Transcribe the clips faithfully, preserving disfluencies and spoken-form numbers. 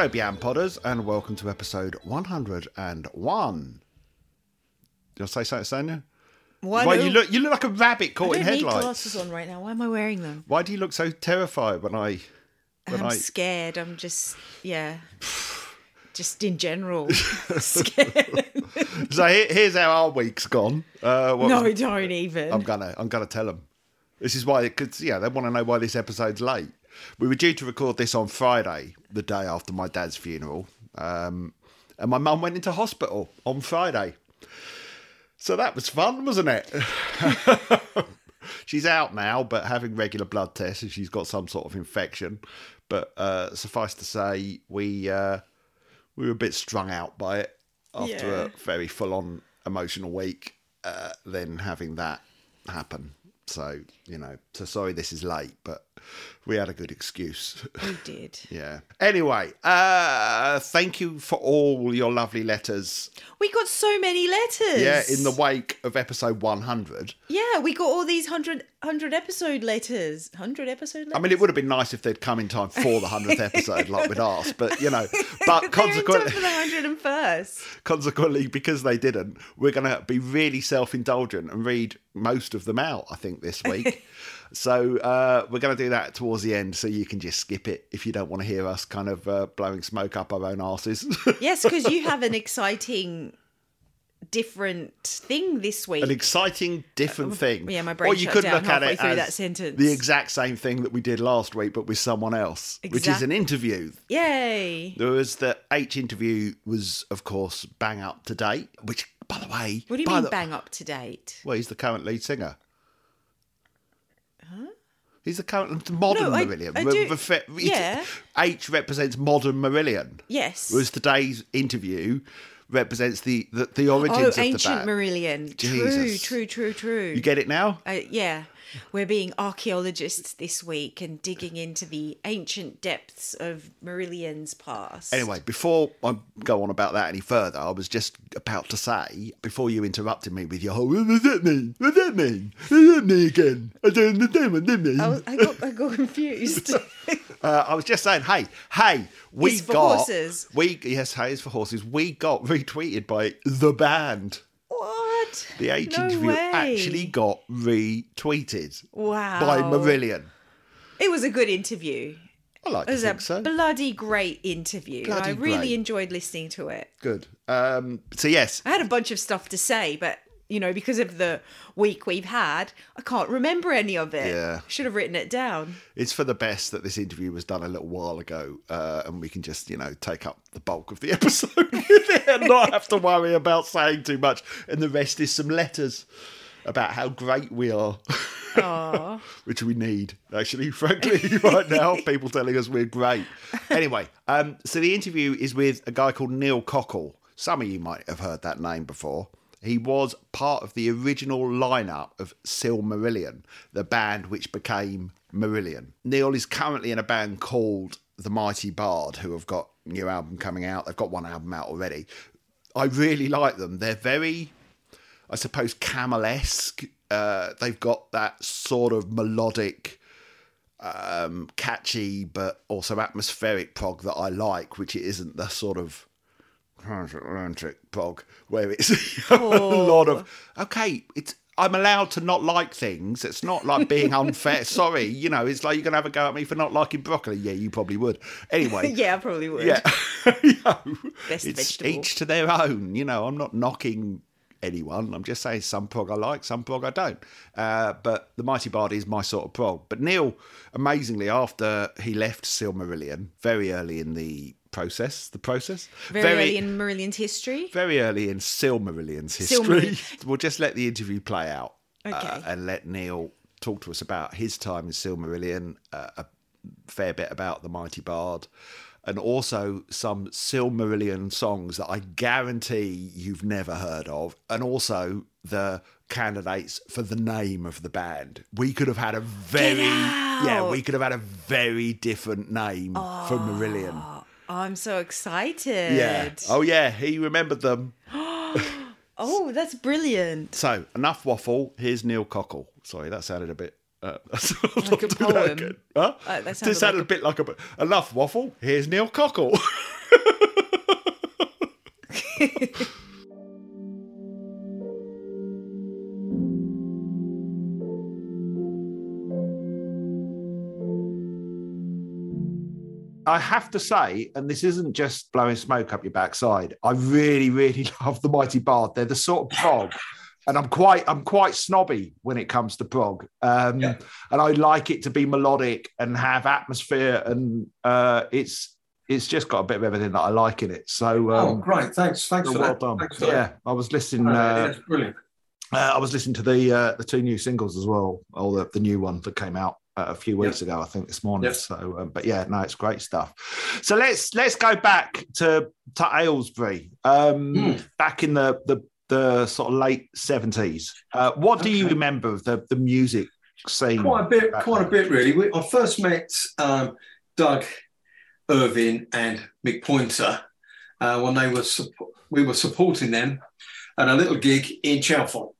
Hello, Bian Podders, and welcome to episode one hundred and one. Did I say something, Sonia? Why, Why no? you look you look like a rabbit caught in headlights. I don't need glasses on right now. Why am I wearing them? Why do you look so terrified when I... When I'm I... scared. I'm just, yeah, just in general scared. So here's how our week's gone. Uh, well, no, don't even. I'm gonna, I'm gonna tell them. This is why, because yeah, they want to know why this episode's late. We were due to record this on Friday, the day after my dad's funeral, um, and my mum went into hospital on Friday. So that was fun, wasn't it? She's out now, but having regular blood tests, and she's got some sort of infection. But uh, suffice to say, we uh, we were a bit strung out by it after yeah. a very full-on emotional week. Uh, then having that happen, so you know, so sorry this is late, but we had a good excuse. We did. Yeah. Anyway, uh, thank you for all your lovely letters. We got so many letters. Yeah, in the wake of episode one hundred. Yeah, we got all these one hundred, one hundred episode letters. one hundred episode letters? I mean, it would have been nice if they'd come in time for the one hundredth episode like we'd asked, but, you know. But consequently, for the one hundred and first. Consequently, because they didn't, we're going to be really self-indulgent and read most of them out, I think, this week. So uh, we're going to do that towards the end, so you can just skip it if you don't want to hear us kind of uh, blowing smoke up our own arses. Yes, because you have an exciting, different thing this week. An exciting, different uh, thing. Yeah, my brain or you shut could down look halfway at it through that sentence. The exact same thing that we did last week, but with someone else, exactly. Which is an interview. Yay! There was the H interview was, of course, bang up to date, which, by the way... What do you mean the... bang up to date? Well, he's the current lead singer. Huh? He's the current modern no, I, Marillion. I do, Refe- yeah. H represents modern Marillion. Yes. Whereas today's interview represents the, the, the origins oh, of the band. Oh, ancient Marillion. Jesus. True, true, true, true. You get it now? Uh, yeah. We're being archaeologists this week and digging into the ancient depths of Marillion's past. Anyway, before I go on about that any further, I was just about to say, before you interrupted me with your whole, what does that mean? What does that mean? What does that mean again? I don't understand what that means. I, was, I, got, I got confused. uh, I was just saying, hey, hey, we it's for got... horses. We, yes, hey, it's for horses. We got retweeted by the band. What? The H no interview way. actually got retweeted. Wow. By Marillion. It was a good interview. I like to think so. It was a bloody great interview. Bloody I really great. enjoyed listening to it. Good. Um, so, yes. I had a bunch of stuff to say, but, you know, because of the week we've had, I can't remember any of it. Yeah. Should have written it down. It's for the best that this interview was done a little while ago, uh, and we can just, you know, take up the bulk of the episode with it and not have to worry about saying too much. And the rest is some letters about how great we are. Aww. Which we need, actually, frankly, right now. People telling us we're great. Anyway, um, so the interview is with a guy called Neil Cockle. Some of you might have heard that name before. He was part of the original lineup of Silmarillion, the band which became Marillion. Neil is currently in a band called The Mighty Bard, who have got a new album coming out. They've got one album out already. I really like them. They're very, I suppose, Camel-esque. Uh, they've got that sort of melodic, um, catchy, but also atmospheric prog that I like, which it isn't the sort of Atlantic prog where it's oh. a lot of okay it's I'm allowed to not like things. It's not like being unfair. Sorry, you know, it's like you're gonna have a go at me for not liking broccoli. Yeah, you probably would anyway. Yeah, I probably would. Yeah. You know, best it's vegetable. Each to their own, you know. I'm not knocking anyone. I'm just saying some prog I like, some prog I don't. Uh, but The Mighty Bard is my sort of prog. But Neil, amazingly, after he left Silmarillion, very early in the process, the process. Very, very early in Marillion's history? Very early in Silmarillion's history. Silmar- we'll just let the interview play out. Okay. Uh, and let Neil talk to us about his time in Silmarillion, uh, a fair bit about The Mighty Bard, and also some Silmarillion songs that I guarantee you've never heard of, and also the candidates for the name of the band. We could have had a very yeah, we could have had a very different name oh, for Marillion. Oh, I'm so excited. Yeah. Oh yeah, he remembered them. Oh, that's brilliant. So, enough waffle. Here's Neil Cockle. Sorry, that sounded a bit Uh, that's like a poem. Huh? Uh, that sounded, sounded like a bit like a, a love waffle. Here's Neil Cockle. I have to say, and this isn't just blowing smoke up your backside, I really, really love the Mighty Bard. They're the sort of prog. And I'm quite I'm quite snobby when it comes to prog. Um, yeah. And I like it to be melodic and have atmosphere. And uh, it's it's just got a bit of everything that I like in it. So um, oh, great. Thanks. Thanks so for well that. Done. Thanks for yeah, that. I was listening. Oh, uh, that's brilliant. Uh, I was listening to the uh, the two new singles as well, or the, the new one that came out uh, a few weeks yeah. ago, I think, this morning. Yeah. So, um, but yeah, no, it's great stuff. So let's let's go back to to Aylesbury. Um, mm. Back in the the. the sort of late seventies. Uh, what okay. do you remember of the, the music scene? Quite a bit, quite then? a bit, really. We, I first met um, Doug Irving and Mick Pointer uh, when they were we were supporting them at a little gig in Chalfont.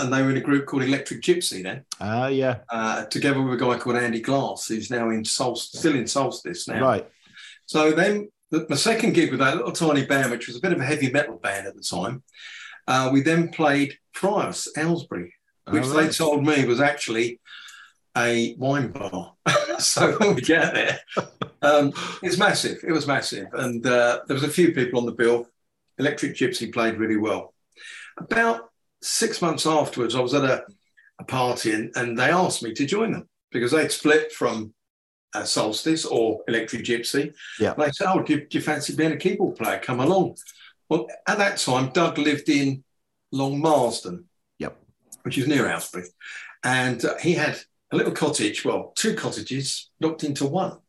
And they were in a group called Electric Gypsy then. Oh, uh, yeah. Uh, together with a guy called Andy Glass, who's now in Solstice, still in Solstice now. Right. So then the, my second gig with that little tiny band, which was a bit of a heavy metal band at the time, Uh, we then played Priors, Aylesbury, which oh, right. they told me was actually a wine bar. So when we get there, um, it's massive. It was massive. And uh, there was a few people on the bill. Electric Gypsy played really well. About six months afterwards, I was at a, a party and, and they asked me to join them because they'd split from uh, Solstice or Electric Gypsy. Yeah. They said, oh, do you, do you fancy being a keyboard player? Come along. Well, at that time, Doug lived in Long Marsden, yep, which is near Aylesbury, and uh, he had a little cottage, well, two cottages looked into one.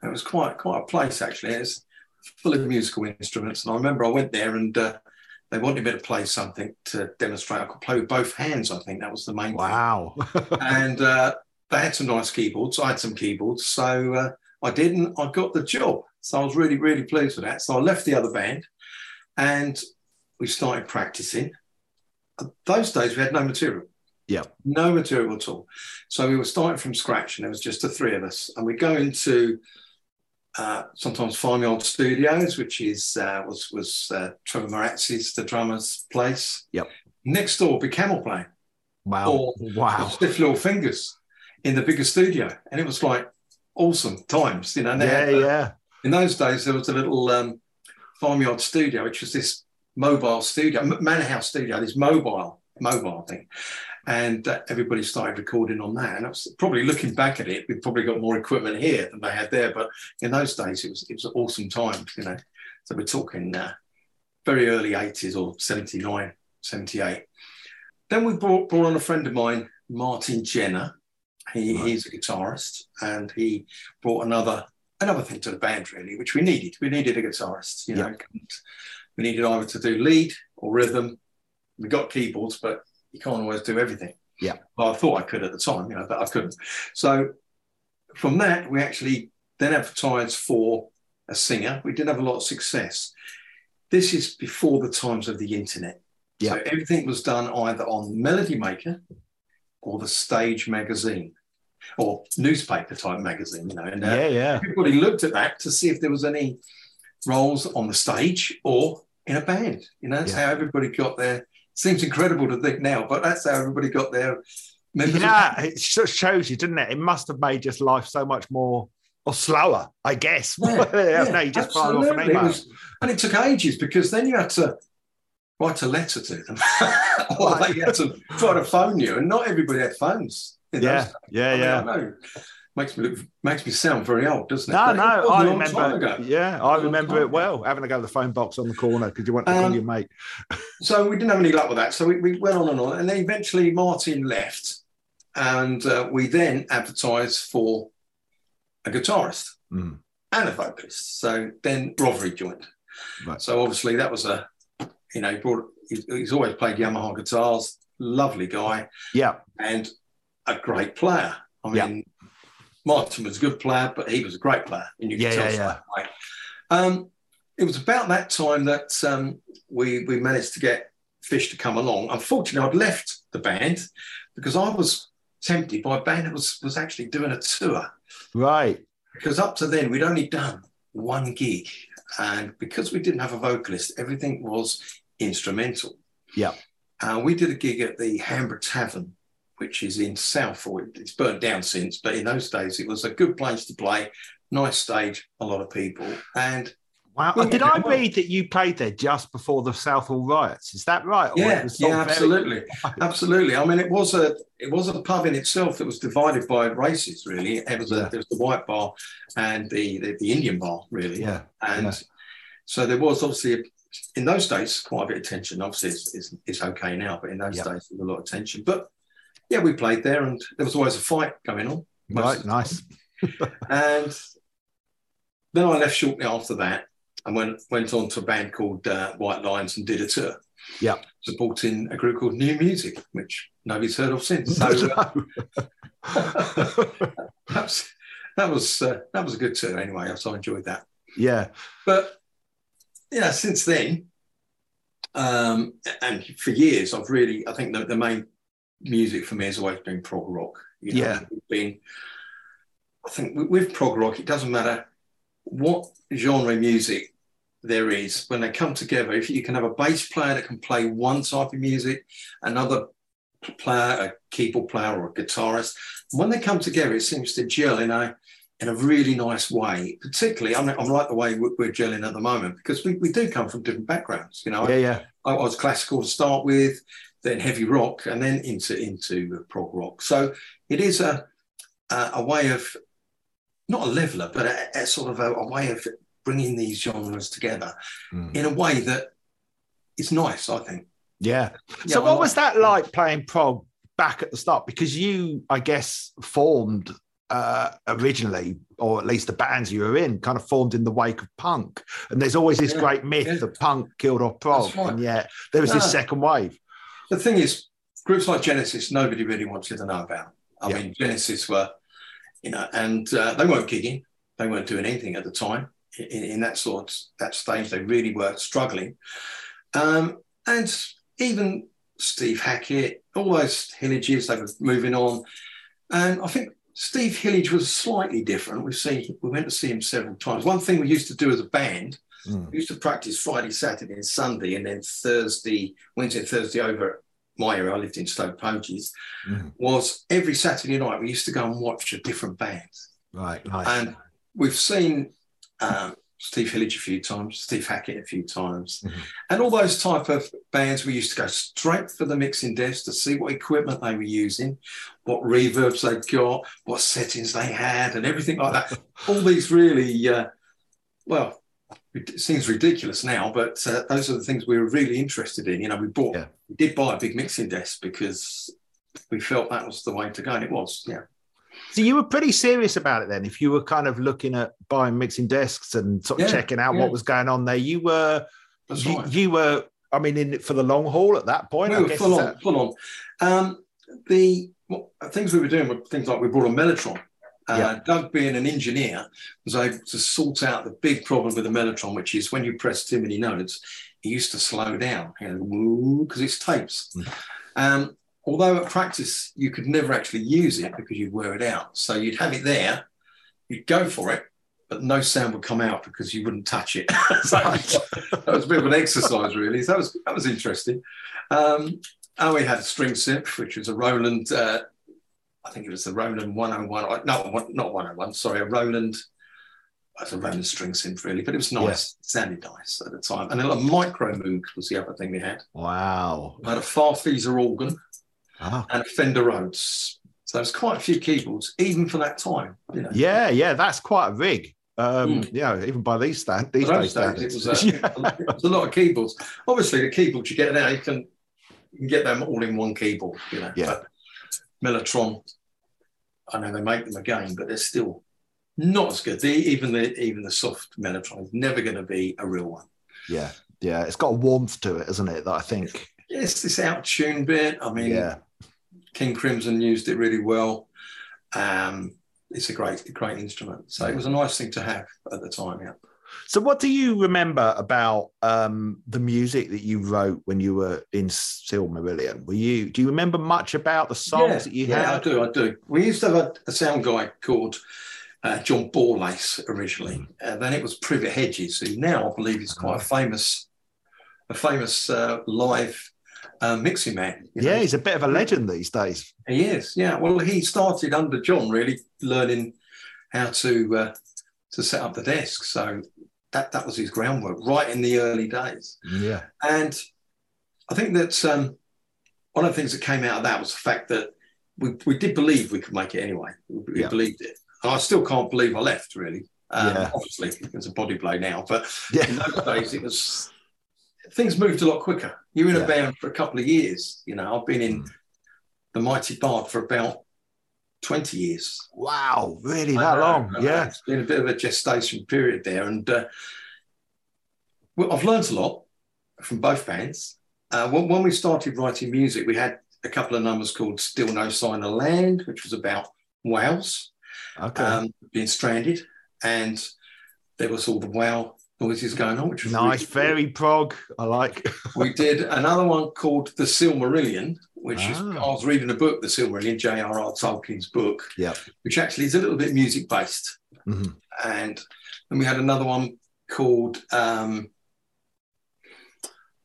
And it was quite quite a place, actually. It was full of musical instruments, and I remember I went there and uh, they wanted me to play something to demonstrate I could play with both hands, I think. That was the main wow. thing. Wow. And uh, they had some nice keyboards. I had some keyboards, so uh, I did, and I got the job. So I was really, really pleased with that. So I left the other band, and we started practicing. Those days we had no material. Yeah. No material at all. So we were starting from scratch and there was just the three of us. And we go into uh, sometimes Farm Old Studios, which is uh, was was uh, Trevor Maratz's, the drummer's place. Yep. Next door would be Camel playing. Wow. Or wow. Stiff Little Fingers in the bigger studio. And it was like awesome times, you know. They yeah, had, uh, yeah. In those days there was a little... Um, Farmyard Studio, which was this mobile studio, Manor House Studio, this mobile, mobile thing. And uh, everybody started recording on that. And I was probably looking back at it, we've probably got more equipment here than they had there. But in those days, it was it was an awesome time, you know. So we're talking uh, very early eighties or seventy-nine, seventy-eight. Then we brought, brought on a friend of mine, Martin Jenner. He, right. He's a guitarist, and he brought another... another thing to the band, really, which we needed. We needed a guitarist, you know. Yeah. We needed either to do lead or rhythm. We got keyboards, but you can't always do everything. Yeah. Well, I thought I could at the time, you know, but I couldn't. So from that, we actually then advertised for a singer. We didn't have a lot of success. This is before the times of the internet. Yeah. So everything was done either on Melody Maker or the Stage Magazine, or newspaper type magazine, you know, and uh, yeah, yeah. everybody looked at that to see if there was any roles on the stage or in a band, you know, that's yeah. how everybody got there. Seems incredible to think now, but that's how everybody got there. Yeah, of- it shows you, didn't it? It must have made just life so much more, or slower, I guess. Yeah, yeah, no, you just fire off an email. It was, and it took ages because then you had to write a letter to them or right. they had to try to phone you, and not everybody had phones. Yeah, yeah, I mean, yeah. I know. Makes me look, makes me sound very old, doesn't it? No, but no, I remember. Yeah, I remember it well. Having to go to the phone box on the corner because you want to um, call your mate. So we didn't have any luck with that. So we, we went on and on, and then eventually Martin left, and uh, we then advertised for a guitarist mm. and a vocalist. So then Robbery joined. Right. So obviously that was a, you know, he brought. He's, he's always played Yamaha guitars. Lovely guy. Yeah, and a great player. I mean, yeah. Martin was a good player, but he was a great player. And you can yeah, tell yeah, yeah. Right. Um, it was about that time that um, we we managed to get Fish to come along. Unfortunately, I'd left the band because I was attempted by Band was, was actually doing a tour. Right. Because up to then, we'd only done one gig. And because we didn't have a vocalist, everything was instrumental. Yeah. Uh, we did a gig at the Hamborough Tavern, which is in Southall. It's burnt down since, but in those days, it was a good place to play. Nice stage, a lot of people. And wow. Did I read that you played there just before the Southall riots? Is that right? Yeah, yeah, absolutely. Absolutely. I mean, it was a it was a pub in itself that was divided by races, really. It was a, there was the white bar and the, the, the Indian bar, really. Yeah. And yeah. so there was obviously, a, in those days, quite a bit of tension. Obviously, it's, it's, it's okay now, but in those yep. days, there was a lot of tension. But, yeah, we played there, and there was always a fight going on. Right, nice. And then I left shortly after that, and went, went on to a band called uh, White Lions and did a tour. Yeah. Supporting a group called New Music, which nobody's heard of since. So uh, that was that was, uh, that was a good tour anyway, so I enjoyed that. Yeah. But, yeah, since then, um, and for years, I've really, I think the, the main music for me has always been prog rock. You know? Yeah. It's been, I think with, with prog rock, it doesn't matter what genre music there is, when they come together, if you can have a bass player that can play one type of music, another player, a keyboard player or a guitarist, and when they come together, it seems to gel in a in a really nice way. Particularly, I'm, I'm right the way we're gelling at the moment, because we, we do come from different backgrounds. You know, yeah, yeah. I, I was classical to start with, then heavy rock, and then into into prog rock. So it is a a, a way of not a leveler, but a, a sort of a, a way of bringing these genres together mm. in a way that is nice, I think. Yeah. yeah so what was that like playing prog back at the start? Because you, I guess, formed uh, originally, or at least the bands you were in, kind of formed in the wake of punk. And there's always this yeah. great myth yeah. that punk killed off prog. Right. And yet there was no. this second wave. The thing is, groups like Genesis, nobody really wanted to know about. I yeah. mean, Genesis were... You know, and uh, they weren't gigging, they weren't doing anything at the time. In, in that sort of, that stage, they really were struggling. Um, and even Steve Hackett, all those Hillages, they were moving on. And I think Steve Hillage was slightly different. We've seen, we went to see him several times. One thing we used to do as a band, mm. we used to practice Friday, Saturday, and Sunday, and then Thursday, Wednesday, and Thursday over. My area, I lived in Stoke Poges, mm. was every Saturday night we used to go and watch a different band. Right, nice. And we've seen um, Steve Hillage a few times, Steve Hackett a few times, mm-hmm. and all those type of bands. We used to go straight for the mixing desk to see what equipment they were using, what reverbs they'd got, what settings they had, and everything like that. All these really, uh, well, it seems ridiculous now, but uh, those are the things we were really interested in. You know, we bought, yeah. we did buy a big mixing desk because we felt that was the way to go, and it was, yeah. So you were pretty serious about it then. If you were kind of looking at buying mixing desks and sort of yeah, checking out yeah. what was going on there, you were, you, right. you were, I mean, in for the long haul at that point. We I were guess full on, that... full on. Um, the well, things we were doing were things like we bought a Mellotron. Uh, yeah. Doug, being an engineer, was able to sort out the big problem with the Mellotron, which is when you press too many notes, it used to slow down, because you know, it's tapes. Mm. Um, although at practice, you could never actually use it because you'd wear it out. So you'd have it there, you'd go for it, but no sound would come out because you wouldn't touch it. So that was a bit of an exercise, really. So that was, that was interesting. Um, and we had a string synth, which was a Roland... Uh, I think it was the Roland one oh one. No, not one oh one, sorry, a Roland, it was a Roland string synth, really, but it was nice. Yeah. It sounded nice at the time. And then a Micro Moog was the other thing we had. Wow. I had a Farfisa organ ah. and a Fender Rhodes. So there's quite a few keyboards, even for that time. You know. Yeah, yeah, that's quite a rig. Um, mm. Yeah, even by these, stand, these days. Standards. It was, a, yeah. it was a lot of keyboards. Obviously, the keyboards you get now, you can, you can get them all in one keyboard, you know. Yeah. But, Mellotron, I know they make them again, but they're still not as good. They, even the even the soft Mellotron is never going to be a real one. Yeah, yeah, it's got a warmth to it, isn't it? That I think. Yes, this out-tune bit. I mean, yeah. King Crimson used it really well. Um, it's a great, great instrument. So it was a nice thing to have at the time. Yeah. So what do you remember about um, the music that you wrote when you were in Silmarillion? Were you? Do you remember much about the songs yeah, that you yeah, had? Yeah, I do, I do. We used to have a, a sound guy called uh, John Borlace originally, mm. and then it was Privet Hedges, who now I believe is quite oh. a famous, a famous uh, live uh, mixing man. You know? Yeah, he's a bit of a legend these days. He is, yeah. Well, he started under John, really, learning how to... Uh, to set up the desk. So that that was his groundwork right in the early days. Yeah. And I think that um, one of the things that came out of that was the fact that we, we did believe we could make it anyway. We yeah. believed it. And I still can't believe I left, really. Um, yeah. Obviously, it's a body blow now. But yeah. in those days, it was... Things moved a lot quicker. You were in yeah. a band for a couple of years. You know, I've been in mm. The Mighty Bard for about... twenty years. Wow, really that long? Yeah. It's been a bit of a gestation period there. And uh, well, I've learned a lot from both bands. Uh, when, when we started writing music, we had a couple of numbers called Still No Sign of Land, which was about whales okay. um, being stranded. And there was all the whale noises going on, which was nice, really very cool. prog. I like We did another one called The Silmarillion. Which ah. is, I was reading a book, The Silmarillion, J R R Tolkien's book, yep. which actually is a little bit music-based. Mm-hmm. And then we had another one called um,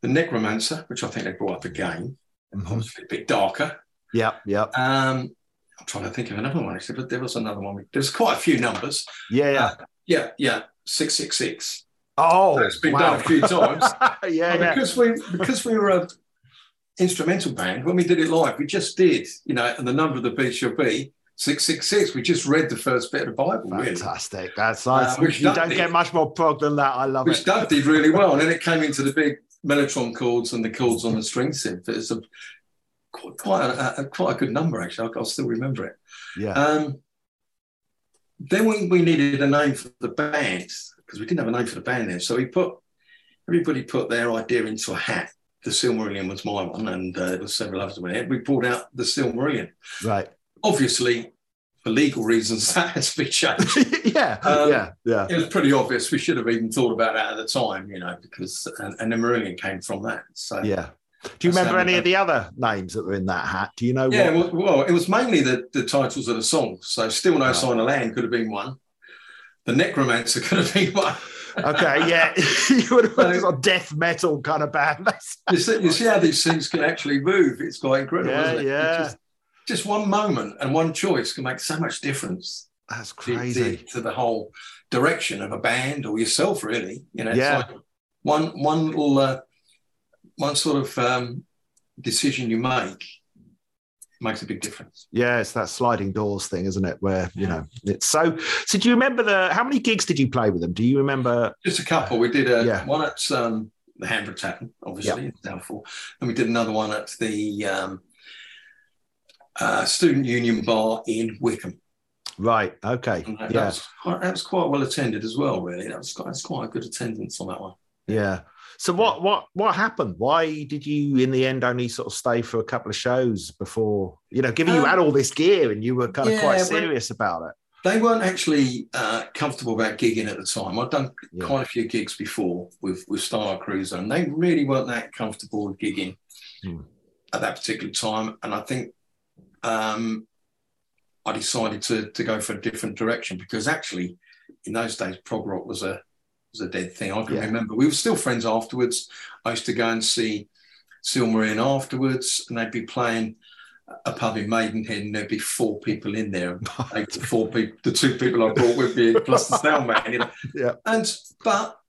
The Necromancer, which I think they brought up again. Mm-hmm. Obviously a bit darker. Yeah, yeah. Um, I'm trying to think of another one, actually, but there was another one. There's quite a few numbers. Yeah, yeah. Uh, yeah, yeah, six six six. Oh, so it's been wow. done a few times. yeah, and yeah. Because we, because we were... a instrumental band, when we did it live, we just did, you know, and the number of the beast shall be six six six. We just read the first bit of the Bible. Fantastic. Really. That's nice. Uh, you don't did, get much more prog than that. I love which it. Which Doug did really well. And then it came into the big Mellotron chords and the chords on the string synth. It's a, quite, a, a, quite a good number, actually. I'll still remember it. Yeah. Um, then we, we needed a name for the band because we didn't have a name for the band then. So we put, everybody put their idea into a hat. The Silmarillion was my one, and uh, it was several others. We brought out The Silmarillion. Right. Obviously, for legal reasons, that has to be changed. yeah, um, yeah, yeah. It was pretty obvious. We should have even thought about that at the time, you know, because, and, and the Marillion came from that. So yeah. Do you remember any of the other names that were in that hat? Do you know yeah, what? Yeah, well, well, it was mainly the, the titles of the songs. So Still No oh. Sign of Land could have been one. The Necromancer could have been one. Okay, yeah, you would have so, a sort of death metal kind of band. you, see, you see how these things can actually move. It's quite incredible, yeah, isn't it? Yeah. Just, just one moment and one choice can make so much difference. That's crazy. To, to the whole direction of a band or yourself, really. You know, it's yeah. like one, one little, uh, one sort of um, decision you make makes a big difference. Yeah, it's that sliding doors thing, isn't it? Where, you know, it's so... So do you remember the... How many gigs did you play with them? Do you remember... Just a couple. We did a, yeah. one at um, the Hanborough Tavern, obviously, yep. in Downfall. And we did another one at the um, uh, Student Union Bar in Wickham. Right, okay. And that, yeah. that, was quite, that was quite well attended as well, really. That was, that was quite a good attendance on that one. Yeah. So what what what happened? Why did you in the end only sort of stay for a couple of shows before, you know, given um, you had all this gear and you were kind yeah, of quite serious about it? They weren't actually uh, comfortable about gigging at the time. I'd done yeah. quite a few gigs before with, with Starlight Cruiser, and they really weren't that comfortable with gigging hmm. at that particular time. And I think um, I decided to to go for a different direction because actually in those days prog rock was a was a dead thing. I can yeah. remember. We were still friends afterwards. I used to go and see Silmarillion afterwards, and they'd be playing a pub in Maidenhead, and there'd be four people in there. They the four people, the two people I brought with me, plus the sound man. You know? Yeah. And but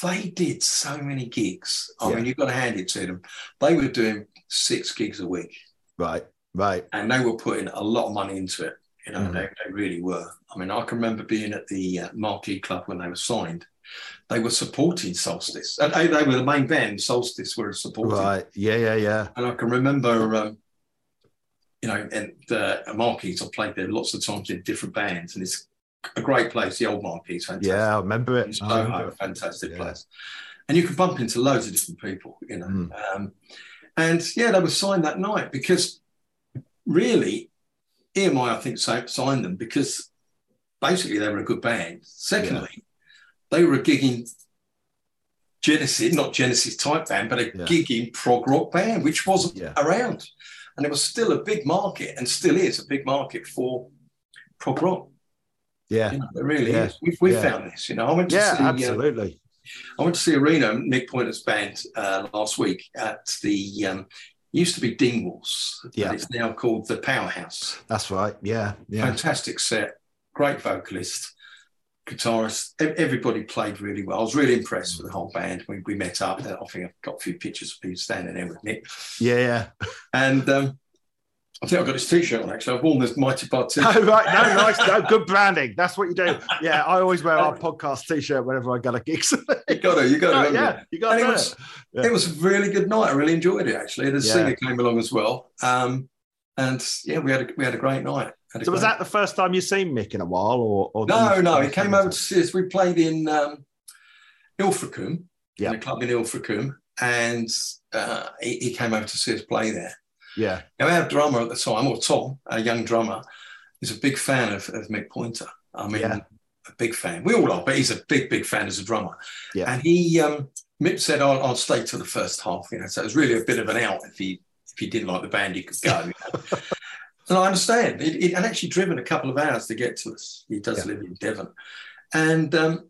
they did so many gigs. I yeah. mean, you've got to hand it to them. They were doing six gigs a week. Right, right. And they were putting a lot of money into it. You know, mm. they, they really were. I mean, I can remember being at the uh, Marquee Club when they were signed. They were supporting Solstice. And they, they were the main band. Solstice were supporting. Right. Yeah, yeah, yeah. And I can remember, um, you know, and uh, Marquee's, I played there lots of times in different bands, and it's a great place. The old Marquee's, fantastic. Yeah, I remember it. It's a fantastic yeah. place. And you can bump into loads of different people, you know. Mm. Um, and, yeah, they were signed that night because, really, E M I, I think, signed them because basically they were a good band. Secondly, yeah. they were a gigging Genesis, not Genesis type band, but a yeah. gigging prog rock band, which wasn't yeah. around. And it was still a big market, and still is a big market for prog rock. Yeah. You know, it really yeah. is. We've, we've yeah. found this, you know. I went to yeah, see, absolutely. Uh, I went to see Arena, Mick Pointer's band, uh, last week at the, um, used to be Dingwall's, yeah. but it's now called The Powerhouse. That's right, yeah. yeah. Fantastic set, great vocalist, guitarist, everybody played really well. I was really impressed with the whole band. We, we met up, I think I've got a few pictures of people standing there with Nick. Yeah, yeah. And um, I think I've got his T-shirt on, actually. I've worn this Mighty Bard T-shirt. Oh, right, no, nice, no, good branding. That's what you do. Yeah, I always wear our podcast T-shirt whenever I go to gigs. you got to, you got to. No, yeah, you got to. It was, yeah. it was a really good night. I really enjoyed it, actually. The yeah. singer came along as well. Um, and, yeah, we had a, we had a great night. So great. Was that the first time you've seen Mick in a while? Or, or No, no, he came over to see us. We played in um, Ilfracombe, yep. in a club in Ilfracombe, and uh, he, he came over to see us play there. Yeah. Now, our drummer at the time, or Tom, a young drummer, is a big fan of, of Mick Pointer. I mean, yeah. a big fan. We all are, but he's a big, big fan as a drummer. Yeah. And he, um, Mick said, I'll, I'll stay to the first half, you know, so it was really a bit of an out. If he if he didn't like the band, he could go. You know? And I understand. It, it had actually driven a couple of hours to get to us. He does yeah. live in Devon. And um,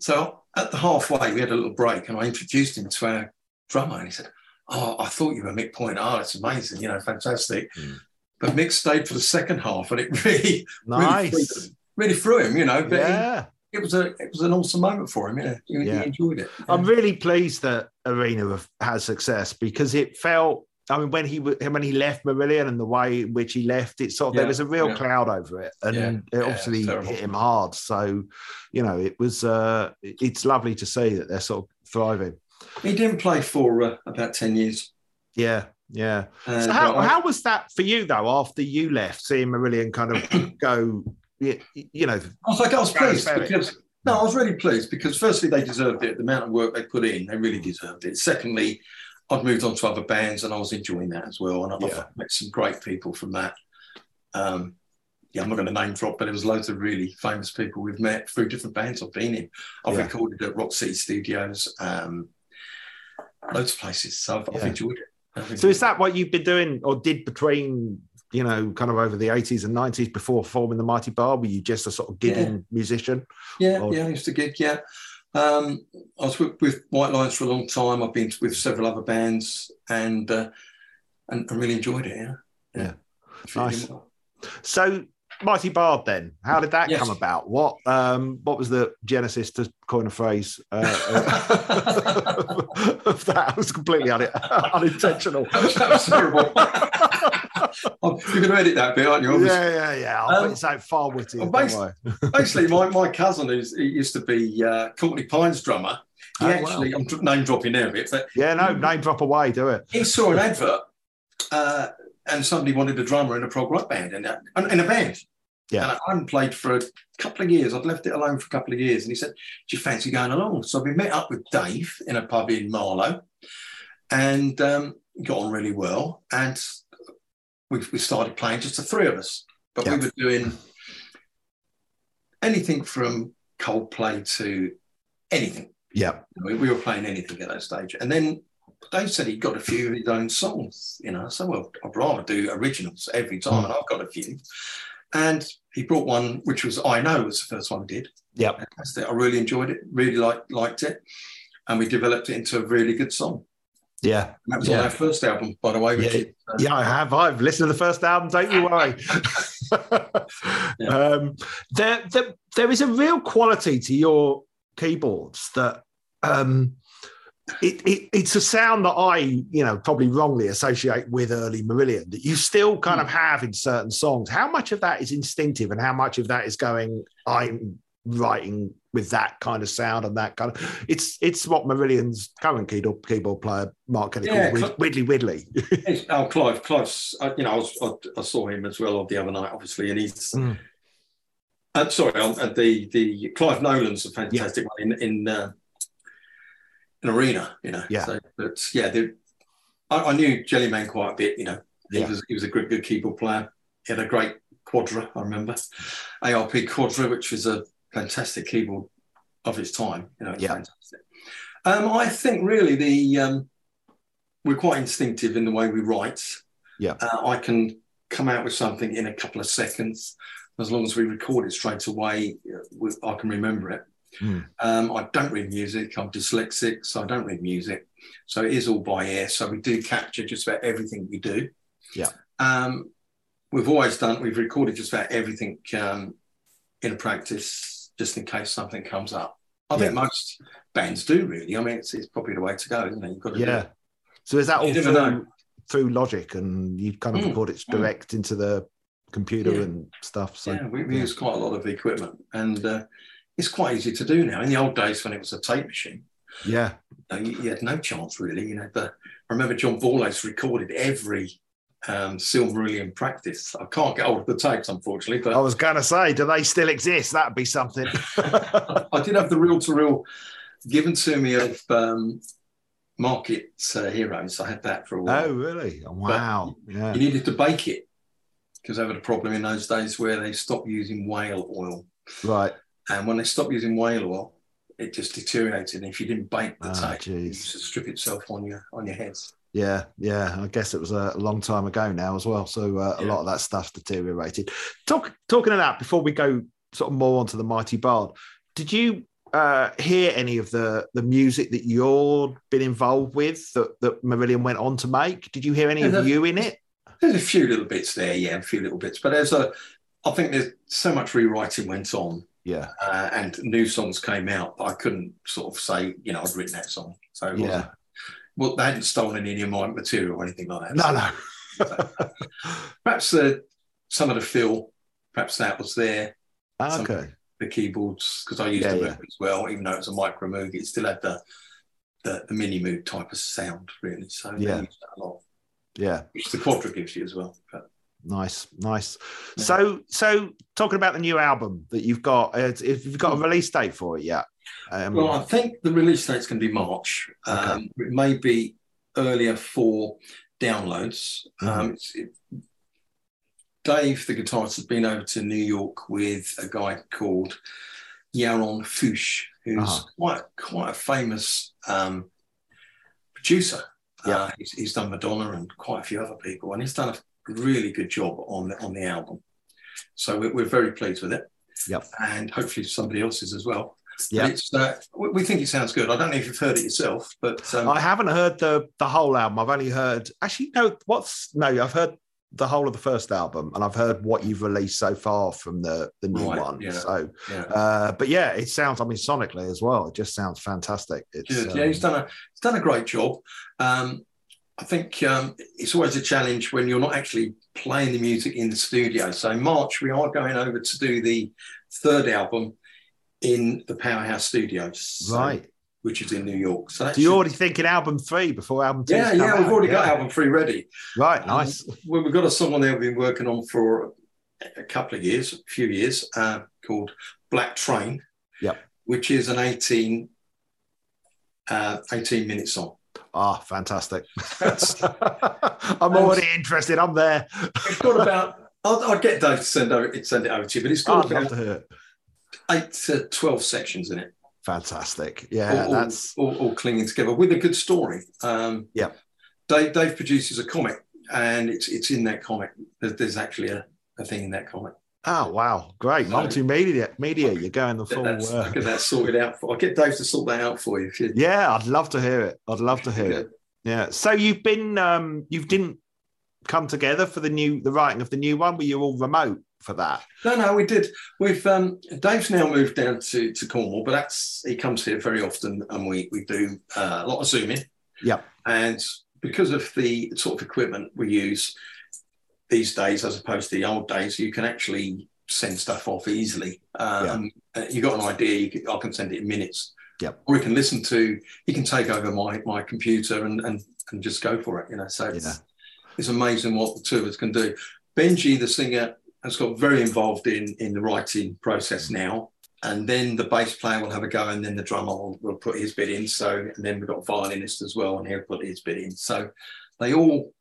so at the halfway, we had a little break, and I introduced him to our drummer, and he said, oh, I thought you were Mick Pointer. Oh, it's amazing, you know, fantastic. Mm. But Mick stayed for the second half, and it really, nice. really, threw, him, really threw him, you know. But yeah. he, it was a, it was an awesome moment for him, you know. He, yeah. he enjoyed it. Yeah. I'm really pleased that Arena has success, because it felt, I mean, when he when he left Marillion and the way in which he left, it sort of yeah. there was a real yeah. cloud over it, and yeah. it obviously yeah, hit him hard. So, you know, it was uh, it's lovely to see that they're sort of thriving. He didn't play for uh, about ten years. Yeah, yeah. Uh, so how, I, how was that for you, though, after you left, seeing Marillion kind of go, you, you know? I was like, I was pleased. Because, no, I was really pleased because, firstly, they deserved it. The amount of work they put in, they really deserved it. Secondly, I'd moved on to other bands, and I was enjoying that as well. And I've yeah. met some great people from that. Um, yeah, I'm not going to name drop, but there was loads of really famous people we've met through different bands I've been in. I've yeah. recorded at Rock City Studios, um, loads of places. So I've, yeah. I've enjoyed it. I've enjoyed so is that what you've been doing or did between, you know, kind of over the eighties and nineties before forming the Mighty Bard? Were you just a sort of gigging yeah. musician? Yeah, or... yeah, I used to gig, yeah. Um, I was with, with White Lions for a long time. I've been with several other bands, and uh, and I really enjoyed it, yeah. Yeah, yeah. Nice. Well. So Mighty Bard then, how did that yes. come about? What um, what was the genesis, to coin a phrase, uh, of, of that? It was completely un- unintentional. That was terrible. You're going to edit that bit, aren't you? Obviously. Yeah, yeah, yeah. I'll um, sound far witty. Well, basically, basically my, my cousin, who's, he used to be uh, Courtney Pine's drummer, he oh, actually, wow. I'm name dropping there a bit. But yeah, no, um, name drop away, do it. He saw an advert. Uh, And somebody wanted a drummer in a prog rock band, and in a band. Yeah. And I hadn't played for a couple of years. I'd left it alone for a couple of years. And he said, do you fancy going along? So we met up with Dave in a pub in Marlow, and um, got on really well. And we, we started playing, just the three of us. But yeah. we were doing anything from Coldplay to anything. Yeah. We, we were playing anything at that stage. And then Dave said he'd got a few of his own songs, you know. So, well, I'd rather do originals every time, and I've got a few. And he brought one, which was I Know was the first one we did. Yeah. I really enjoyed it, really liked, liked it. And we developed it into a really good song. Yeah. And that was yeah. on our first album, by the way. Yeah. Did, uh, yeah, I have. I've listened to the first album, don't you worry. yeah. um, there, there, there is a real quality to your keyboards that... Um, It, it, it's a sound that I, you know, probably wrongly associate with early Marillion that you still kind of have in certain songs. How much of that is instinctive, and how much of that is going, I'm writing with that kind of sound and that kind of... It's it's what Marillion's current keyboard, keyboard player, Mark Kelly, yeah, called Widdly Widdly. oh, Clive, Clive's... Uh, you know, I, was, I, I saw him as well the other night, obviously, and he's... Mm. Uh, sorry, uh, the, the Clive Nolan's a fantastic yeah. one in... in uh, an arena, you know. Yeah. So, but yeah, the, I, I knew Jellyman quite a bit, you know. He yeah. was he was a good, good keyboard player. He had a great Quadra, I remember. A R P Quadra, which was a fantastic keyboard of its time. You know, it's yeah. fantastic. Um, I think really the um, we're quite instinctive in the way we write. Yeah, uh, I can come out with something in a couple of seconds. As long as we record it straight away, I can remember it. Mm. Um, I don't read music. I'm dyslexic, so I don't read music. So it is all by ear. So we do capture just about everything we do. Yeah. Um, we've always done, we've recorded just about everything um, in a practice, just in case something comes up. I yeah. think most bands do, really. I mean, it's, it's probably the way to go, isn't it? You've got to yeah. So is that all through, through Logic, and you kind of mm. record it direct mm. into the computer yeah. and stuff? So yeah, we, we yeah. use quite a lot of equipment, and uh, it's quite easy to do now. In the old days, when it was a tape machine, yeah, you, know, you, you had no chance, really. You know, but I remember John Borlase recorded every um, Silmarillion practice. I can't get hold of the tapes, unfortunately. But I was going to say, do they still exist? That'd be something. I, I did have the reel-to-reel given to me of um, Market uh, Heroes. I had that for a while. Oh, really? Wow. But yeah. You needed to bake it, because they had a problem in those days where they stopped using whale oil. Right. And when they stopped using whale oil, it just deteriorated. And if you didn't bake the oh, tape, it used to strip itself on your on your heads. Yeah, yeah. I guess it was a long time ago now as well. So uh, yeah. a lot of that stuff's deteriorated. Talk, talking of that, before we go sort of more onto the Mighty Bard, did you uh, hear any of the, the music that you've been involved with that, that Marillion went on to make? Did you hear any yeah, of you in it? There's a few little bits there, yeah, a few little bits. But there's a, I think there's so much rewriting went on. Yeah. Uh, and new songs came out, but I couldn't sort of say, you know, I'd written that song. So, it wasn't, yeah. Well, they hadn't stolen any of my material or anything like that. No, so, no. So, perhaps the, some of the fill, perhaps that was there. Ah, okay. The keyboards, because I used yeah, the Moog yeah. as well, even though it was a micro Moog, it still had the, the, the mini Moog type of sound, really. So, yeah. They used that a lot. Yeah, which the Quadra gives you as well. But. Nice, nice. Yeah. So, so talking about the new album that you've got, if you've got a release date for it yet? Um, well, I think the release date's going to be March. Okay. Um, it may be earlier for downloads. Mm-hmm. um, it's, it, Dave, the guitarist, has been over to New York with a guy called Yaron Fuchs, who's uh-huh. quite quite a famous um, producer. Yeah, uh, he's, he's done Madonna and quite a few other people, and he's done a really good job on the, on the album. So we're, we're very pleased with it. Yep. And hopefully somebody else's as well. Yeah. It's uh, we, we think it sounds good. I don't know if you've heard it yourself, but um, I haven't heard the the whole album. I've only heard actually no. What's no? I've heard the whole of the first album, and I've heard what you've released so far from the the new right, one. Yeah, so, yeah. Uh, but yeah, it sounds. I mean, sonically as well, it just sounds fantastic. It's, um, yeah, he's done a he's done a great job. Um, I think um, it's always a challenge when you're not actually playing the music in the studio. So in March, we are going over to do the third album in the Powerhouse Studios, right? So, which is in New York. So, so you're should... already thinking album three before album two? Yeah, yeah, we've out. already yeah. got album three ready. Right, nice. Um, well, we've got a song on there we've been working on for a couple of years, a few years, uh, called Black Train, yep. which is an eighteen, uh, eighteen minute song. Ah, fantastic. I'm already interested. I'm there. It's got about, I'll, I'll get Dave to send, over, send it over to you, but it's got I'd about to eight to twelve sections in it. Fantastic. Yeah, all, that's all, all, all clinging together with a good story. Um, yeah, Dave, Dave produces a comic, and it's it's in that comic. There's, there's actually a, a thing in that comic. Oh wow, great. So, multimedia, media. You're going the full. That's, uh, get that sorted out. For, I'll get Dave to sort that out for you. If you yeah, I'd love to hear it. I'd love to hear yeah. it. Yeah. So you've been um, you didn't come together for the new the writing of the new one. Were you all remote for that? No, no, we did. We've um, Dave's now moved down to, to Cornwall, but that's he comes here very often, and we we do uh, a lot of Zooming. Yeah, and because of the sort of equipment we use these days, as opposed to the old days, you can actually send stuff off easily. Um, yeah. You got an idea, you can, I can send it in minutes. Yeah, or he can listen to. He can take over my my computer and and, and just go for it. You know, so it's, yeah. it's amazing what the two of us can do. Benji, the singer, has got very involved in, in the writing process now. And then the bass player will have a go, and then the drummer will, will put his bit in. So, and then we've got a violinist as well, and he'll put his bit in. So they all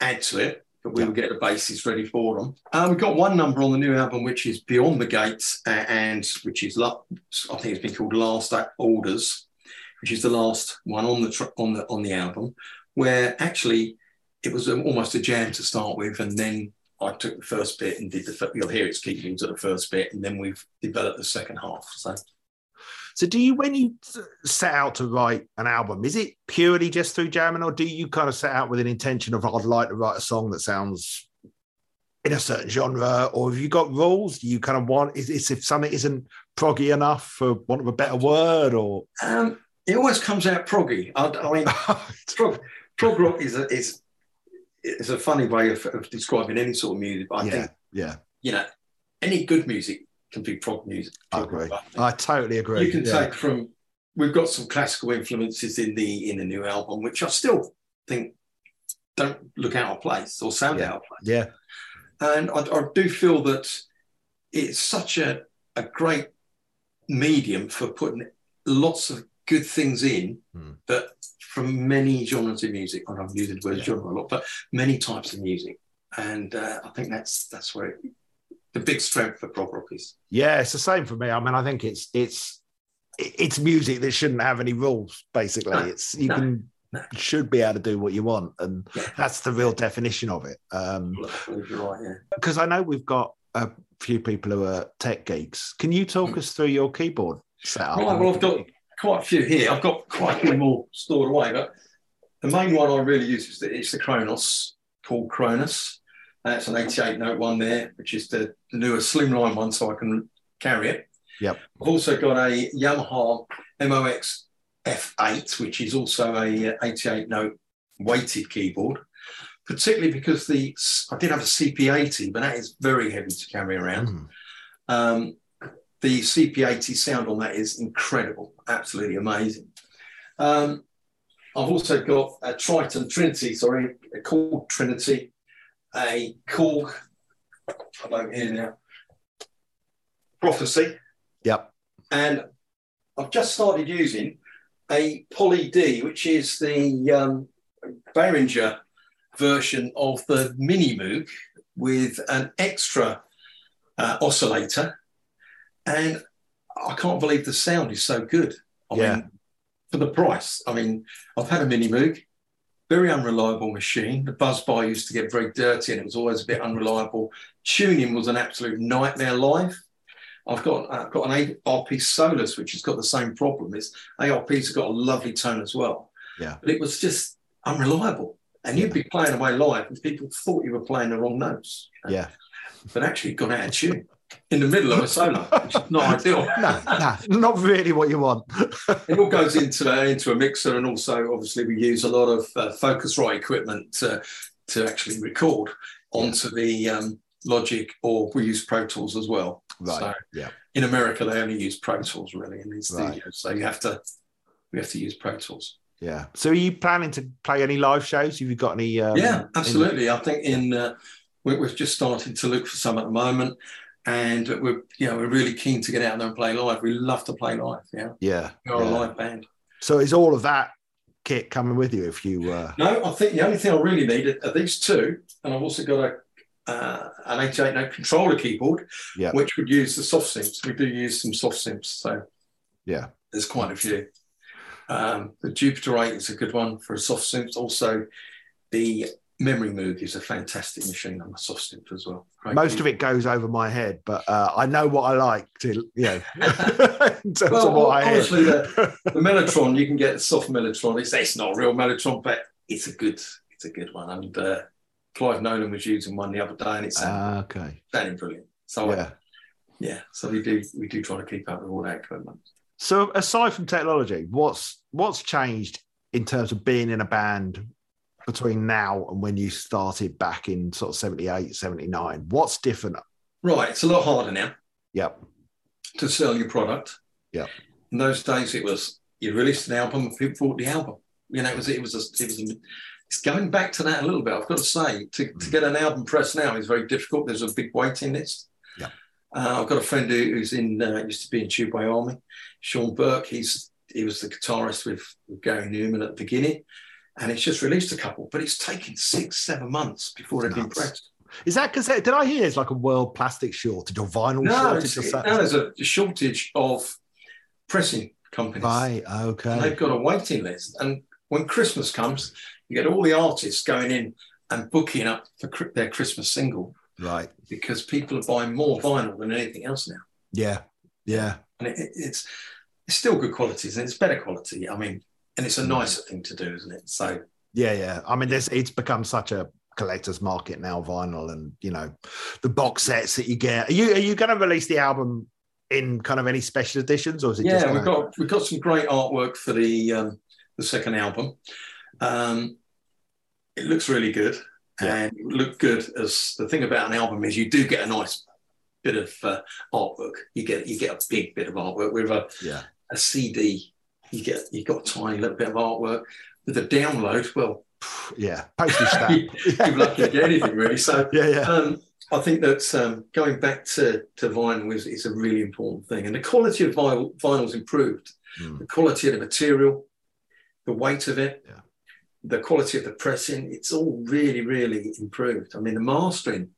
add to it, that we yeah. would get the bases ready for them. Um, we've got one number on the new album, which is Beyond the Gates, uh, and which is, I think it's been called Last Orders, which is the last one on the, tr on the, on the album, where actually it was um, almost a jam to start with, and then I took the first bit and did the, you'll hear it's keeping to the first bit, and then we've developed the second half. So, so do you, when you set out to write an album, is it purely just through jamming, or do you kind of set out with an intention of, I'd like to write a song that sounds in a certain genre, or have you got rules? Do you kind of want, is, is if something isn't proggy enough, for want of a better word, or? Um, it always comes out proggy. I, I mean, prog, prog rock is a, is, it's a funny way of, of describing any sort of music, but I yeah, think, yeah, you know, any good music can be prog music. I agree. I, I totally agree. You can yeah. take from, we've got some classical influences in the in the new album, which I still think don't look out of place or sound yeah. out of place. Yeah, and I, I do feel that it's such a a great medium for putting lots of good things in mm. that. From many genres of music, and I've used the word yeah. genre a lot, but many types of music, and uh, I think that's that's where it, the big strength for prog rock is. Yeah, it's the same for me. I mean, I think it's it's it's music that shouldn't have any rules. Basically, no, it's you no, can no. should be able to do what you want, and yeah. that's the real definition of it. Um, you're right, yeah. Because I know we've got a few people who are tech geeks. Can you talk mm. us through your keyboard setup? Right, well, I've got. Quite a few here. I've got quite a few more stored away, but the main one I really use is the, it's the Kronos, called Kronos. That's an eighty-eight note one there, which is the newer slimline one, so I can carry it. Yep. I've also got a Yamaha M O X F eight, which is also a eighty-eight note weighted keyboard, particularly because the I did have a C P eighty, but that is very heavy to carry around. Mm. Um, The C P eighty sound on that is incredible, absolutely amazing. Um, I've also got a Triton Trinity, sorry, a Korg Trinity, a Korg, I'm over here now, Prophecy. Yep. And I've just started using a Poly D, which is the um, Behringer version of the Mini Moog with an extra uh, oscillator. And I can't believe the sound is so good. I yeah. mean, for the price. I mean, I've had a Mini Moog, very unreliable machine. The buzz bar used to get very dirty and it was always a bit unreliable. Tuning was an absolute nightmare live. I've got I've got an A R P Solus, which has got the same problem. It's A R Ps have got a lovely tone as well. Yeah. But it was just unreliable. And you'd be playing away live and people thought you were playing the wrong notes. You know? Yeah. But actually got out of tune. In the middle of a solo, which is not ideal. No, no, not really what you want. It all goes into uh, into a mixer, and also obviously we use a lot of uh, Focusrite equipment to, to actually record onto yeah. the um, Logic, or we use Pro Tools as well. Right. So yeah. in America, they only use Pro Tools really in these right. studios, so you have to we have to use Pro Tools. Yeah. So, are you planning to play any live shows? Have you got any? Um, yeah, absolutely. I think in uh, we, we've just started to look for some at the moment. And we're, you know, we're really keen to get out there and play live. We love to play live, yeah. Yeah. We're yeah. a live band. So is all of that kit coming with you if you... Uh... No, I think the only thing I really need are these two, and I've also got a, uh, an eighty-eight note controller keyboard, yeah. which would use the soft synths. We do use some soft synths, so yeah, there's quite a few. Um, the Jupiter eight is a good one for a soft synth. Also, the... Memory Moog is a fantastic machine on the soft synth as well. Great Most key. of it goes over my head, but uh, I know what I like to, you know, in terms well, of what well, I honestly, the, the Mellotron, you can get a soft Mellotron. It's, it's not a real Mellotron, but it's a good, it's a good one. And uh, Clive Nolan was using one the other day, and it's sounded, uh, okay. sounded brilliant. So yeah, uh, yeah. So we do, we do try to keep up with all that equipment. So aside from technology, what's what's changed in terms of being in a band between now and when you started back in sort of seventy-eight, seventy-nine? What's different? Right, it's a lot harder now. Yep. To sell your product. Yeah. In those days, it was, you released an album and people bought the album. You know, it was, it was, a, it was a, it's going back to that a little bit. I've got to say, to, to get an album pressed now is very difficult. There's a big waiting list. Yeah. Uh, I've got a friend who, who's in, uh, used to be in Tubeway Army, Sean Burke. He's, he was the guitarist with, with Gary Newman at the beginning. and it's just released a couple, but it's taken six, seven months before it's been pressed. Is that because, did I hear it's like a world plastic shortage or vinyl no, shortage? It's, or no, there's a shortage of pressing companies. Right, okay. And they've got a waiting list. And when Christmas comes, you get all the artists going in and booking up for their Christmas single. Right. Because people are buying more vinyl than anything else now. Yeah, yeah. And it, it's, it's still good quality, and it's better quality. I mean, and it's a nicer thing to do, isn't it? So yeah, yeah. I mean, there's, it's become such a collector's market now, vinyl, and you know, the box sets that you get. Are you are you going to release the album in kind of any special editions, or is it? Yeah, just we've gonna... got we've got some great artwork for the um, the second album. Um, it looks really good, yeah. and it looked good. As the thing about an album is, you do get a nice bit of uh, artwork. You get you get a big bit of artwork with a yeah. a C D. You get you got a tiny little bit of artwork. With a download, well, yeah, postage stamp. You're lucky to get anything really. So yeah, yeah. Um, I think that um, going back to to vinyl is, is a really important thing, and the quality of vinyl vinyl's improved. Mm. The quality of the material, the weight of it, yeah. the quality of the pressing, it's all really, really improved. I mean, the mastering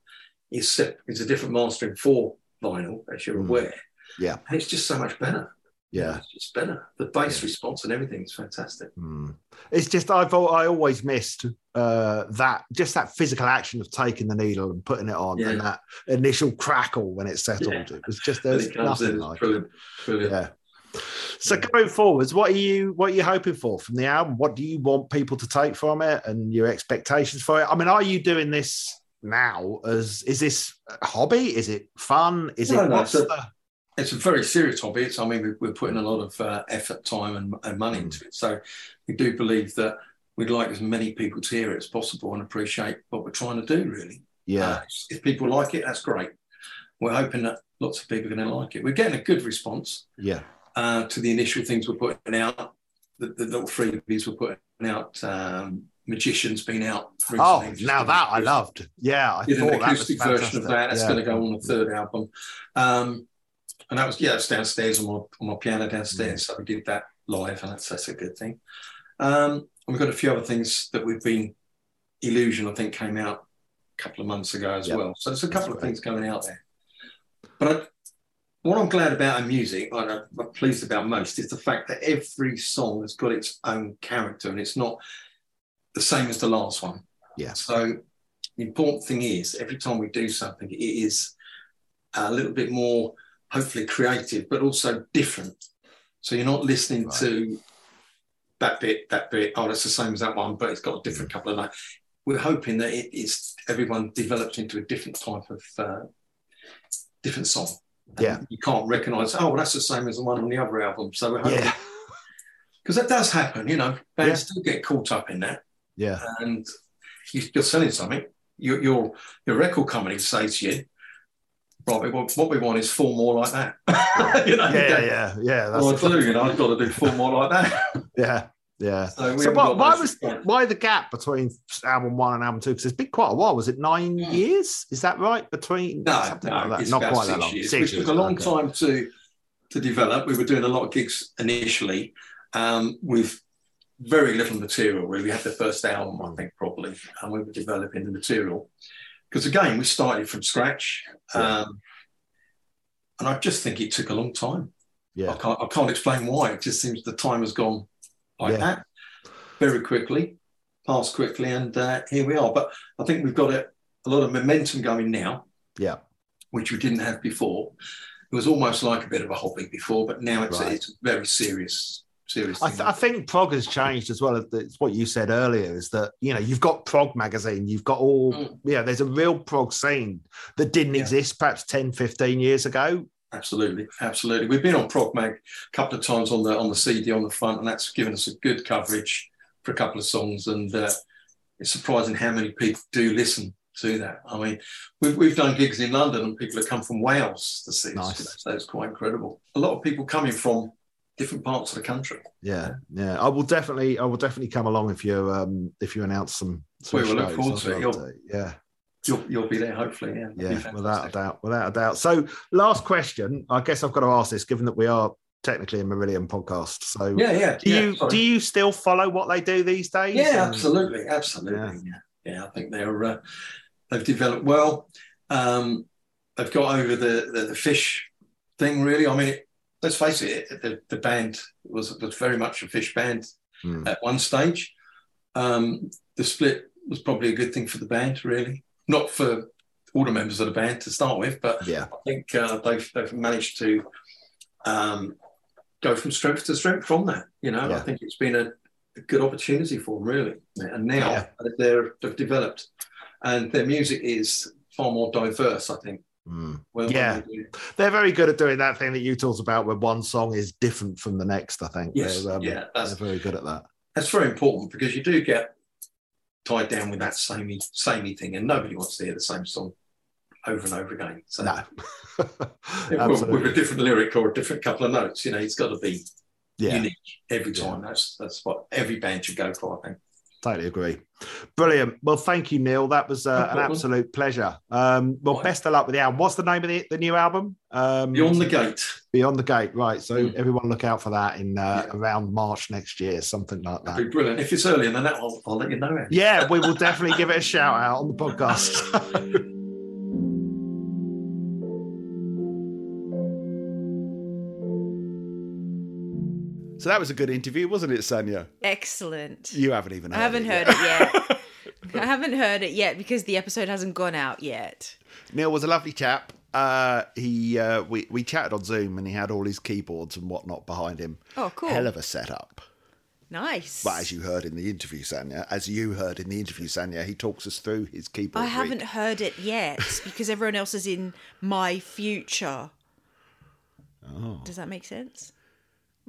is is a different mastering for vinyl, as you're mm. aware. Yeah, and it's just so much better. Yeah, it's just better. The bass yeah. response and everything is fantastic. Mm. It's just I've I always missed uh, that just that physical action of taking the needle and putting it on, yeah. and that initial crackle when it settled. Yeah. It was just there's nothing in, like brilliant, brilliant. Yeah. So yeah. going forwards, what are you what are you hoping for from the album? What do you want people to take from it, and your expectations for it? I mean, are you doing this now? As is this a hobby? Is it fun? Is no, it no, what's so- the It's a very serious hobby. It's, I mean, we're putting a lot of uh, effort, time and, and money mm. into it. So we do believe that we'd like as many people to hear it as possible and appreciate what we're trying to do, really. Yeah. Uh, if people like it, that's great. We're hoping that lots of people are going to like it. We're getting a good response Yeah. Uh, to the initial things we're putting out, the, the little freebies we're putting out. Um, Magician's been out recently. Oh, now that I loved. Yeah, I did thought an acoustic that was version of that. That's yeah. going to go on the third album. Um And that was, yeah, it's downstairs on my, on my piano downstairs. Mm. So we did that live, and that's, that's a good thing. Um, and we've got a few other things that we've been, Illusion, I think, came out a couple of months ago as yep. well. So there's a couple that's of great. things going out there. But I, what I'm glad about in music, what I'm pleased about most, is the fact that every song has got its own character, and it's not the same as the last one. Yeah. So the important thing is, every time we do something, it is a little bit more... hopefully creative, but also different. So you're not listening right. to that bit, that bit, oh, that's the same as that one, but it's got a different couple of notes. We're hoping that it is everyone develops into a different type of, uh, different song. And yeah. you can't recognise, oh, well, that's the same as the one on the other album. So we're hoping, because yeah. that does happen, you know, bands yeah. still get caught up in that. Yeah. And you're selling something. Your, your, your record company says to you, right, what we want is four more like that. you know, yeah, you yeah, yeah. That's well, I do, you know, I've got to do four more like that. yeah, yeah. So, so why, why was point. why the gap between album one and album two? Because it's been quite a while. Was it nine yeah. years? Is that right? Between no, no like it's not about quite six that long. Years. Six which years, took a long okay. time to to develop. We were doing a lot of gigs initially um, with very little material. Really, we had the first album, I think, probably, and we were developing the material. Because, again, we started from scratch. Yeah. Um, and I just think it took a long time. Yeah. I can't, I can't explain why. It just seems the time has gone like yeah. that. Very quickly, passed quickly, and uh, here we are. But I think we've got a, a lot of momentum going now, yeah, which we didn't have before. It was almost like a bit of a hobby before, but now it's, right. it's very serious. Seriously, I, th- I think prog has changed as well. It's what you said earlier is that, you know, you've got Prog Magazine, you've got all, mm. yeah, there's a real prog scene that didn't yeah. exist perhaps ten, fifteen years ago. Absolutely, absolutely. We've been on Prog Mag a couple of times on the on the C D on the front, and that's given us a good coverage for a couple of songs, and uh, it's surprising how many people do listen to that. I mean, we've, we've done gigs in London and people have come from Wales to see nice. us, so it's quite incredible. A lot of people coming from different parts of the country. Yeah, yeah. I will definitely, I will definitely come along if you um, if you announce some. some we will look forward to it. You'll, yeah, you'll you'll be there hopefully. Yeah, yeah, without a doubt, without a doubt. So, last question. I guess I've got to ask this, given that we are technically a Marillion podcast. So yeah, yeah. Do yeah, you sorry. do you still follow what they do these days? Yeah, and... absolutely, absolutely. Yeah. Yeah. yeah, I think they're uh, they've developed well. Um, they've got over the, the the Fish thing, really. I mean, let's face it, the, the band was was very much a Fish band mm. at one stage. Um, the split was probably a good thing for the band, really. Not for all the members of the band to start with, but yeah. I think uh, they've they've managed to um, go from strength to strength from that. You know, yeah. I think it's been a, a good opportunity for them, really. And now yeah. they're they've developed, and their music is far more diverse, I think. Mm. Well, yeah, they're very good at doing that thing that you talked about, where one song is different from the next. I think yes, um, yeah, that's, they're very good at that. That's very important, because you do get tied down with that samey, samey thing, and nobody wants to hear the same song over and over again. So no. with, with a different lyric or a different couple of notes, you know, it's got to be yeah. unique every time. Yeah. That's that's what every band should go for, I think. Totally agree. Brilliant. Well, thank you, Neil. That was uh, an absolute pleasure. Um, well, right. best of luck with the album. What's the name of the, the new album? Um, Beyond the Gate. Beyond the Gate, right. So mm. everyone look out for that in uh, yeah. around March next year, something like that. That'd be brilliant. If it's earlier than that, I'll, I'll let you know. Andy. Yeah, we will definitely give it a shout out on the podcast. So that was a good interview, wasn't it, Sanya? Excellent. You haven't even heard I haven't it heard yet. it yet. I haven't heard it yet because the episode hasn't gone out yet. Neil was a lovely chap. Uh, he uh, we, we chatted on Zoom, and he had all his keyboards and whatnot behind him. Oh, cool. Hell of a setup. Nice. But as you heard in the interview, Sanya, as you heard in the interview, Sanya, he talks us through his keyboard. I rig. haven't heard it yet because everyone else is in my future. Oh. Does that make sense?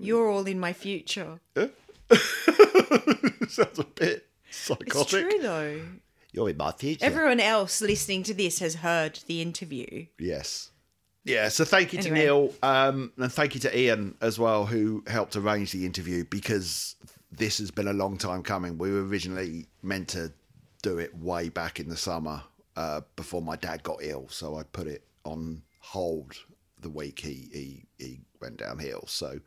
You're all in my future. Huh? Sounds a bit psychotic. It's true, though. You're in my future. Everyone else listening to this has heard the interview. Yes. Yeah, so thank you anyway. to Neil um, and thank you to Ian as well, who helped arrange the interview, because this has been a long time coming. We were originally meant to do it way back in the summer uh, before my dad got ill, so I put it on hold the week he... he, he went downhill. So,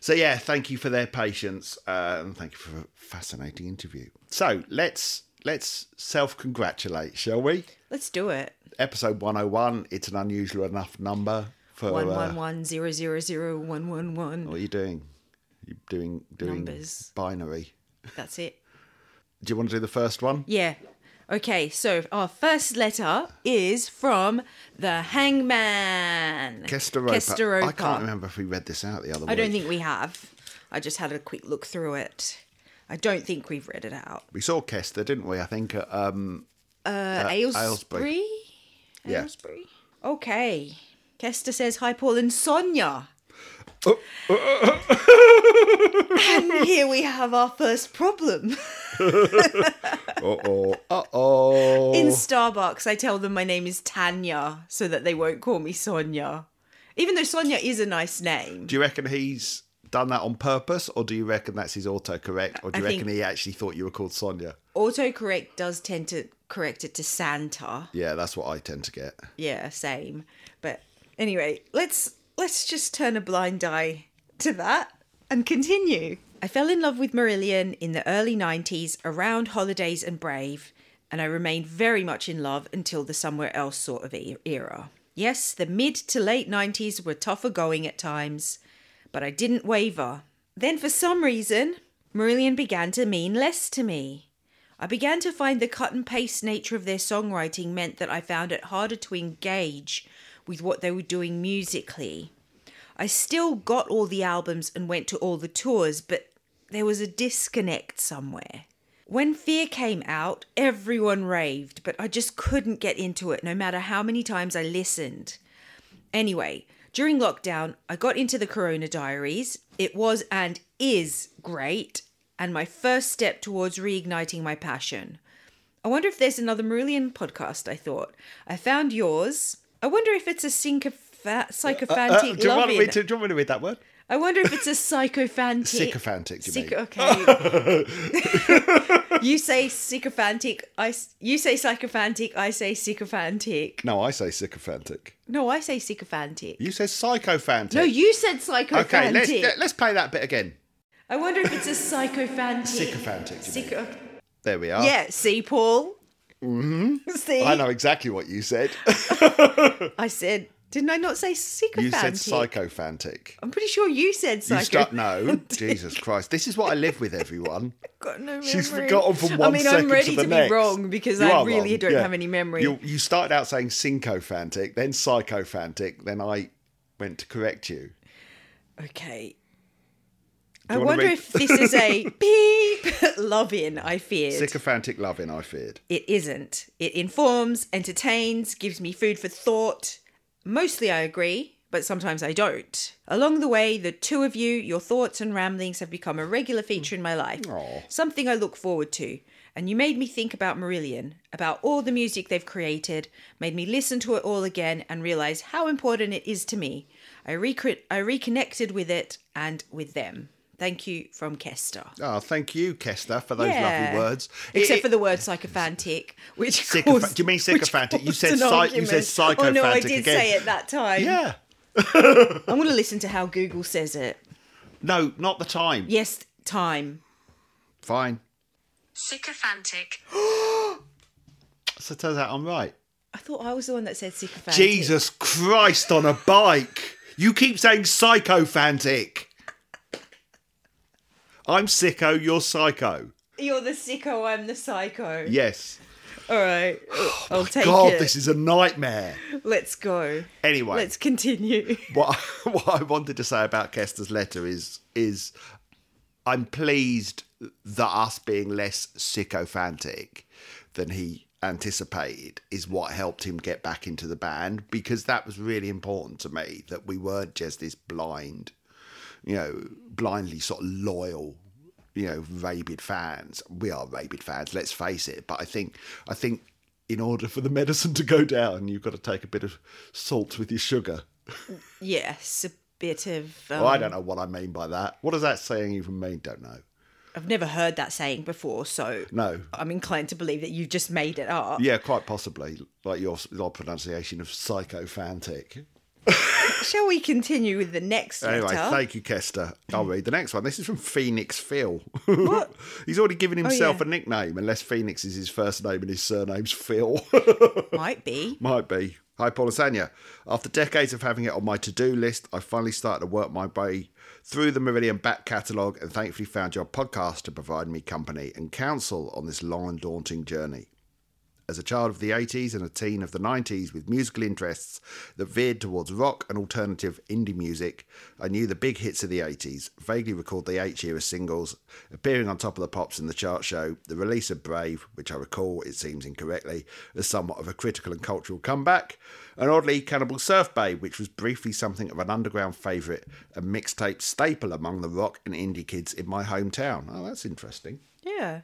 so yeah, thank you for their patience uh, and thank you for a fascinating interview. So let's let's self-congratulate, shall we? Let's do it. Episode one oh one, it's an unusual enough number for... one one one zero zero zero one one one. What are you doing? You're doing, doing numbers. Binary. That's it. Do you want to do the first one? Yeah. Okay, so our first letter is from the Hangman. Kesteropa. Kesteropa. I can't remember if we read this out the other I week. I don't think we have. I just had a quick look through it. I don't think we've read it out. We saw Kester, didn't we? I think at um, uh, uh, Aylesbury. Aylesbury? Yeah. Aylesbury? Okay. Kester says, hi, Paul and Sonia. Oh. And here we have our first problem. Uh-oh. Uh-oh. In Starbucks, I tell them my name is Tanya so that they won't call me Sonia. Even though Sonia is a nice name. Do you reckon he's done that on purpose, or do you reckon that's his autocorrect? Or do you I reckon he actually thought you were called Sonia? Autocorrect does tend to correct it to Santa. Yeah, that's what I tend to get. Yeah, same. But anyway, let's let's just turn a blind eye to that and continue. I fell in love with Marillion in the early nineties around Holidays and Brave, and I remained very much in love until the Somewhere Else sort of era. Yes, the mid to late nineties were tougher going at times, but I didn't waver. Then for some reason, Marillion began to mean less to me. I began to find the cut and paste nature of their songwriting meant that I found it harder to engage with what they were doing musically. I still got all the albums and went to all the tours, but there was a disconnect somewhere. When Fear came out, everyone raved, but I just couldn't get into it, no matter how many times I listened. Anyway, during lockdown, I got into the Corona Diaries. It was and is great, and my first step towards reigniting my passion. I wonder if there's another Marillion podcast, I thought. I found yours. I wonder if it's a sync of... That psychophantic uh, uh, do, you want me to, do you want me to read that word? I wonder if it's a psychophantic. Sycophantic, you Psych- mean. Okay. You say sycophantic, I, you say psychophantic, I say sycophantic. No, I say sycophantic. No, I say sycophantic. You said psychophantic. No, you said psychophantic. Okay, let's, let's play that bit again. I wonder if it's a psychophantic. Sycophantic, you Psycho- mean. There we are. Yeah, see, Paul? Mm-hmm. See? I know exactly what you said. I said... Didn't I not say sycophantic? You said psychophantic. I'm pretty sure you said psychophantic. You start, no, Jesus Christ. This is what I live with, everyone. I've got no memory. She's forgotten from one second to the next. I mean, I'm ready to, to be wrong because you I really wrong. don't yeah. have any memory. You, you started out saying syncophantic, then psychophantic, then I went to correct you. Okay. I wonder read... if this is a beep love-in, I feared. Sycophantic love-in, I feared. It isn't. It informs, entertains, gives me food for thought... Mostly I agree, but sometimes I don't. Along the way, the two of you, your thoughts and ramblings have become a regular feature in my life. Aww. Something I look forward to. And you made me think about Marillion, about all the music they've created, made me listen to it all again and realise how important it is to me. I, recre- I reconnected with it and with them. Thank you from Kester. Oh, thank you, Kester, for those yeah. lovely words. Except it, for the word psychophantic, which Sycoph- caused, Do you mean sycophantic? You said, psych- you said psychophantic again. Oh, no, I did again. say it that time. Yeah. I'm going to listen to how Google says it. No, not the time. Yes, time. Fine. Sycophantic. So it turns out I'm right. I thought I was the one that said sycophantic. Jesus Christ on a bike. You keep saying psychophantic. I'm sicko, you're psycho. You're the sicko, I'm the psycho. Yes. All right, oh I'll take God, it. God, this is a nightmare. Let's go. Anyway. Let's continue. What I, what I wanted to say about Kester's letter is, is I'm pleased that us being less sycophantic than he anticipated is what helped him get back into the band, because that was really important to me, that we weren't just this blind... you know, blindly sort of loyal, you know, rabid fans. We are rabid fans, let's face it. But I think I think in order for the medicine to go down, you've got to take a bit of salt with your sugar. Yes, a bit of... Um... Well, I don't know what I mean by that. What does that saying even mean? Don't know. I've never heard that saying before, so... No. I'm inclined to believe that you've just made it up. Yeah, quite possibly. Like your, your pronunciation of psychophantic. Shall we continue with the next letter? Anyway, thank you, Kester. I'll read the next one. This is from Phoenix Phil. What? He's already given himself oh, yeah. a nickname, unless Phoenix is his first name and his surname's Phil. Might be. Might be. Hi, Paul and Sanya. After decades of having it on my to-do list, I finally started to work my way through the Marillion back catalogue and thankfully found your podcast to provide me company and counsel on this long and daunting journey. As a child of the eighties and a teen of the nineties with musical interests that veered towards rock and alternative indie music, I knew the big hits of the eighties, vaguely recalled the H-era singles, appearing on Top of the Pops in the chart show, the release of Brave, which I recall, it seems incorrectly, as somewhat of a critical and cultural comeback, and oddly Cannibal Surf Babe, which was briefly something of an underground favourite, a mixtape staple among the rock and indie kids in my hometown. Oh, that's interesting. Yeah.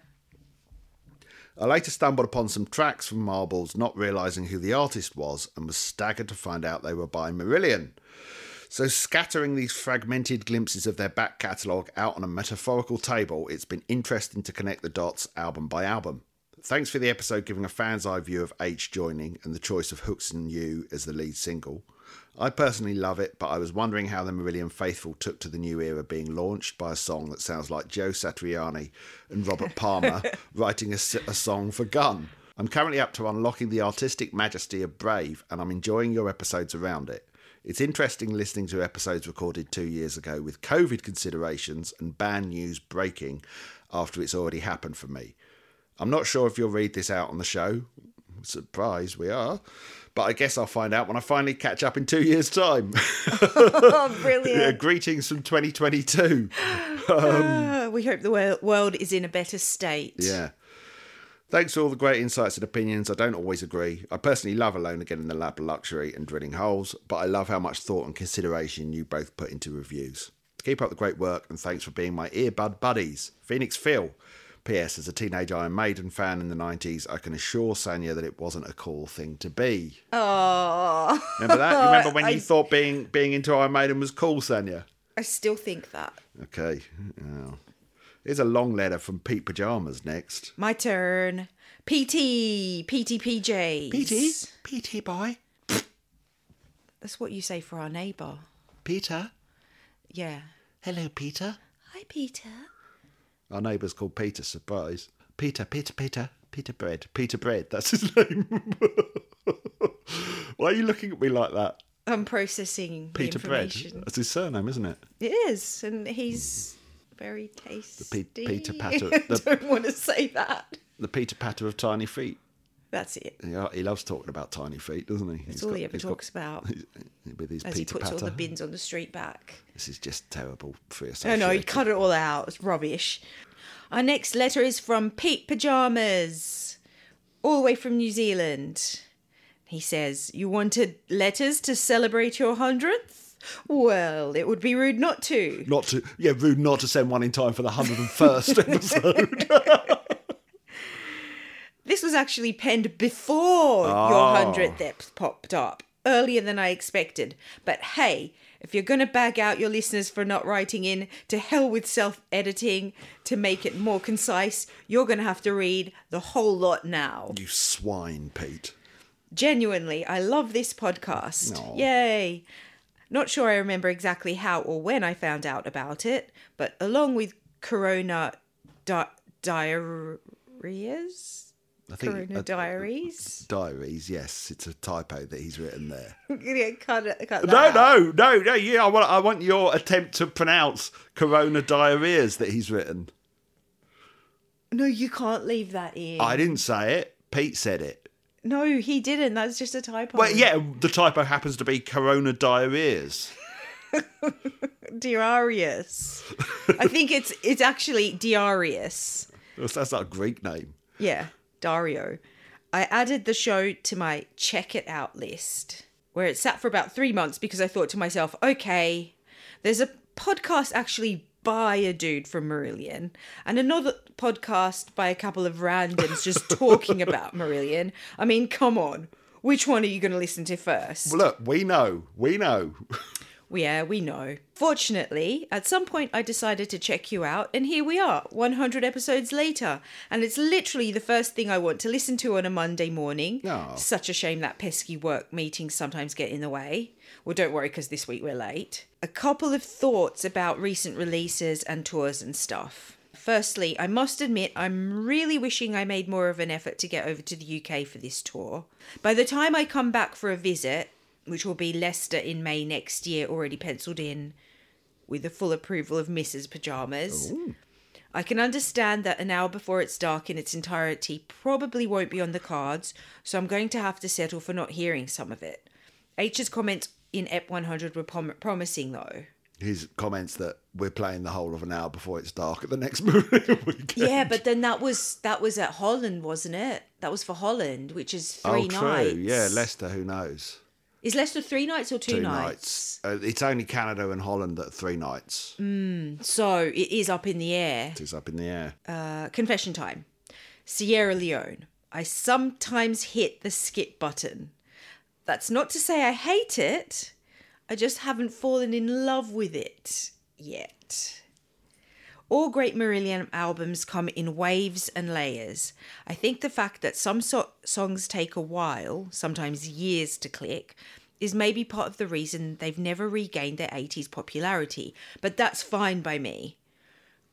I later stumbled upon some tracks from Marbles, not realising who the artist was, and was staggered to find out they were by Marillion. So scattering these fragmented glimpses of their back catalogue out on a metaphorical table, it's been interesting to connect the dots album by album. Thanks for the episode giving a fan's eye view of H joining and the choice of Hooks and You as the lead single. I personally love it, but I was wondering how the Marillion faithful took to the new era being launched by a song that sounds like Joe Satriani and Robert Palmer writing a, a song for Gun. I'm currently up to unlocking the artistic majesty of Brave, and I'm enjoying your episodes around it. It's interesting listening to episodes recorded two years ago with COVID considerations and band news breaking after it's already happened for me. I'm not sure if you'll read this out on the show. Surprise, we are. But I guess I'll find out when I finally catch up in two years' time. Oh, brilliant. Yeah, greetings from twenty twenty-two. Um, uh, we hope the world is in a better state. Yeah. Thanks for all the great insights and opinions. I don't always agree. I personally love Alone Again in the Lab of Luxury and Drilling Holes, but I love how much thought and consideration you both put into reviews. Keep up the great work, and thanks for being my earbud buddies. Phoenix Phil. P S. As a teenage Iron Maiden fan in the nineties, I can assure Sanya that it wasn't a cool thing to be. Oh, remember that? Remember when I, you thought being being into Iron Maiden was cool, Sanya? I still think that. Okay. Oh. Here's a long letter from Pete Pajamas next. My turn. P T. P T P J. P T. P T boy. That's what you say for our neighbour. Peter. Yeah. Hello, Peter. Hi, Peter. Our neighbour's called Peter, surprise. Peter, Peter, Peter. Peter Bread. Peter Bread, that's his name. Why are you looking at me like that? I'm processing Peter Bread. That's his surname, isn't it? It is, and he's very tasty. The P- Peter Patter. The, I don't want to say that. The Peter Patter of tiny feet. That's it. Yeah, he loves talking about tiny feet, doesn't he? That's he's all got, he ever talks got, about. With his as Peter he puts Patter. All the bins on the street back. This is just terrible for yourself. No, no, you cut it all out. It's rubbish. Our next letter is from Pete Pajamas, all the way from New Zealand. He says, you wanted letters to celebrate your hundredth? Well, it would be rude not to. Not to, yeah, rude not to send one in time for the one hundred and first episode. This was actually penned before oh. your hundredth depth popped up, earlier than I expected. But hey, if you're going to bag out your listeners for not writing in, to hell with self-editing to make it more concise, you're going to have to read the whole lot now. You swine, Pete. Genuinely, I love this podcast. Aww. Yay. Not sure I remember exactly how or when I found out about it, but along with Corona di- Diarrheas... I think Corona a, Diaries. Diaries, yes. It's a typo that he's written there. yeah, cut, cut no, out. no, no, no. Yeah, I want, I want your attempt to pronounce Corona Diarrheas that he's written. No, you can't leave that in. I didn't say it. Pete said it. No, he didn't. That's just a typo. Well, yeah, the typo happens to be Corona Diarrheas. Diarrheas. I think it's it's actually Diarrheas. That's not a Greek name. Yeah. Dario, I added the show to my check it out list, where it sat for about three months because I thought to myself, okay, there's a podcast actually by a dude from Marillion and another podcast by a couple of randoms just talking about Marillion. I mean, come on, which one are you going to listen to first? Well, look, we know, we know. Yeah, we know. Fortunately, at some point I decided to check you out, and here we are, one hundred episodes later, and it's literally the first thing I want to listen to on a Monday morning. Oh. Such a shame that pesky work meetings sometimes get in the way. Well, don't worry, because this week we're late. A couple of thoughts about recent releases and tours and stuff. Firstly, I must admit, I'm really wishing I made more of an effort to get over to the U K for this tour. By the time I come back for a visit, which will be Leicester in May next year, already penciled in with the full approval of Missus Pajamas. Ooh. I can understand that an hour before it's dark in its entirety probably won't be on the cards, so I'm going to have to settle for not hearing some of it. H's comments in E P one hundred were prom- promising, though. His comments that we're playing the whole of an hour before it's dark at the next weekend. Yeah, but then that was that was at Holland, wasn't it? That was for Holland, which is three oh, nights. Oh, true. Yeah, Leicester, who knows? Is Leicester three nights or two, two nights? Two nights. Uh, it's only Canada and Holland that are three nights. Mm, so it is up in the air. It is up in the air. Uh, confession time. Sierra Leone. I sometimes hit the skip button. That's not to say I hate it. I just haven't fallen in love with it yet. All great Marillion albums come in waves and layers. I think the fact that some so- songs take a while, sometimes years to click, is maybe part of the reason they've never regained their eighties popularity, but that's fine by me.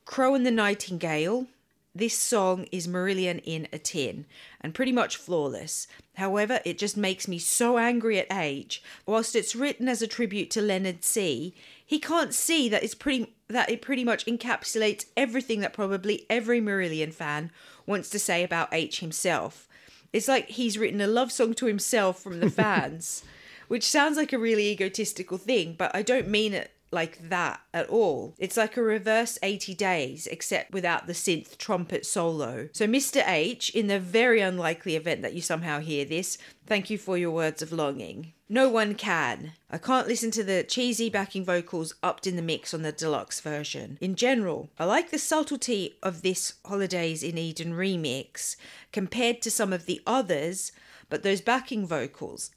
Crow and the Nightingale, this song is Marillion in a tin and pretty much flawless. However, it just makes me so angry at H. Whilst it's written as a tribute to Leonard C., he can't see that it's pretty... that it pretty much encapsulates everything that probably every Marillion fan wants to say about H himself. It's like he's written a love song to himself from the fans, which sounds like a really egotistical thing, but I don't mean it like that at all. It's like a reverse eighty days, except without the synth trumpet solo. So Mister H, in the very unlikely event that you somehow hear this, thank you for your words of longing. No one can. I can't listen to the cheesy backing vocals upped in the mix on the deluxe version. In general, I like the subtlety of this Holidays in Eden remix compared to some of the others, but those backing vocals...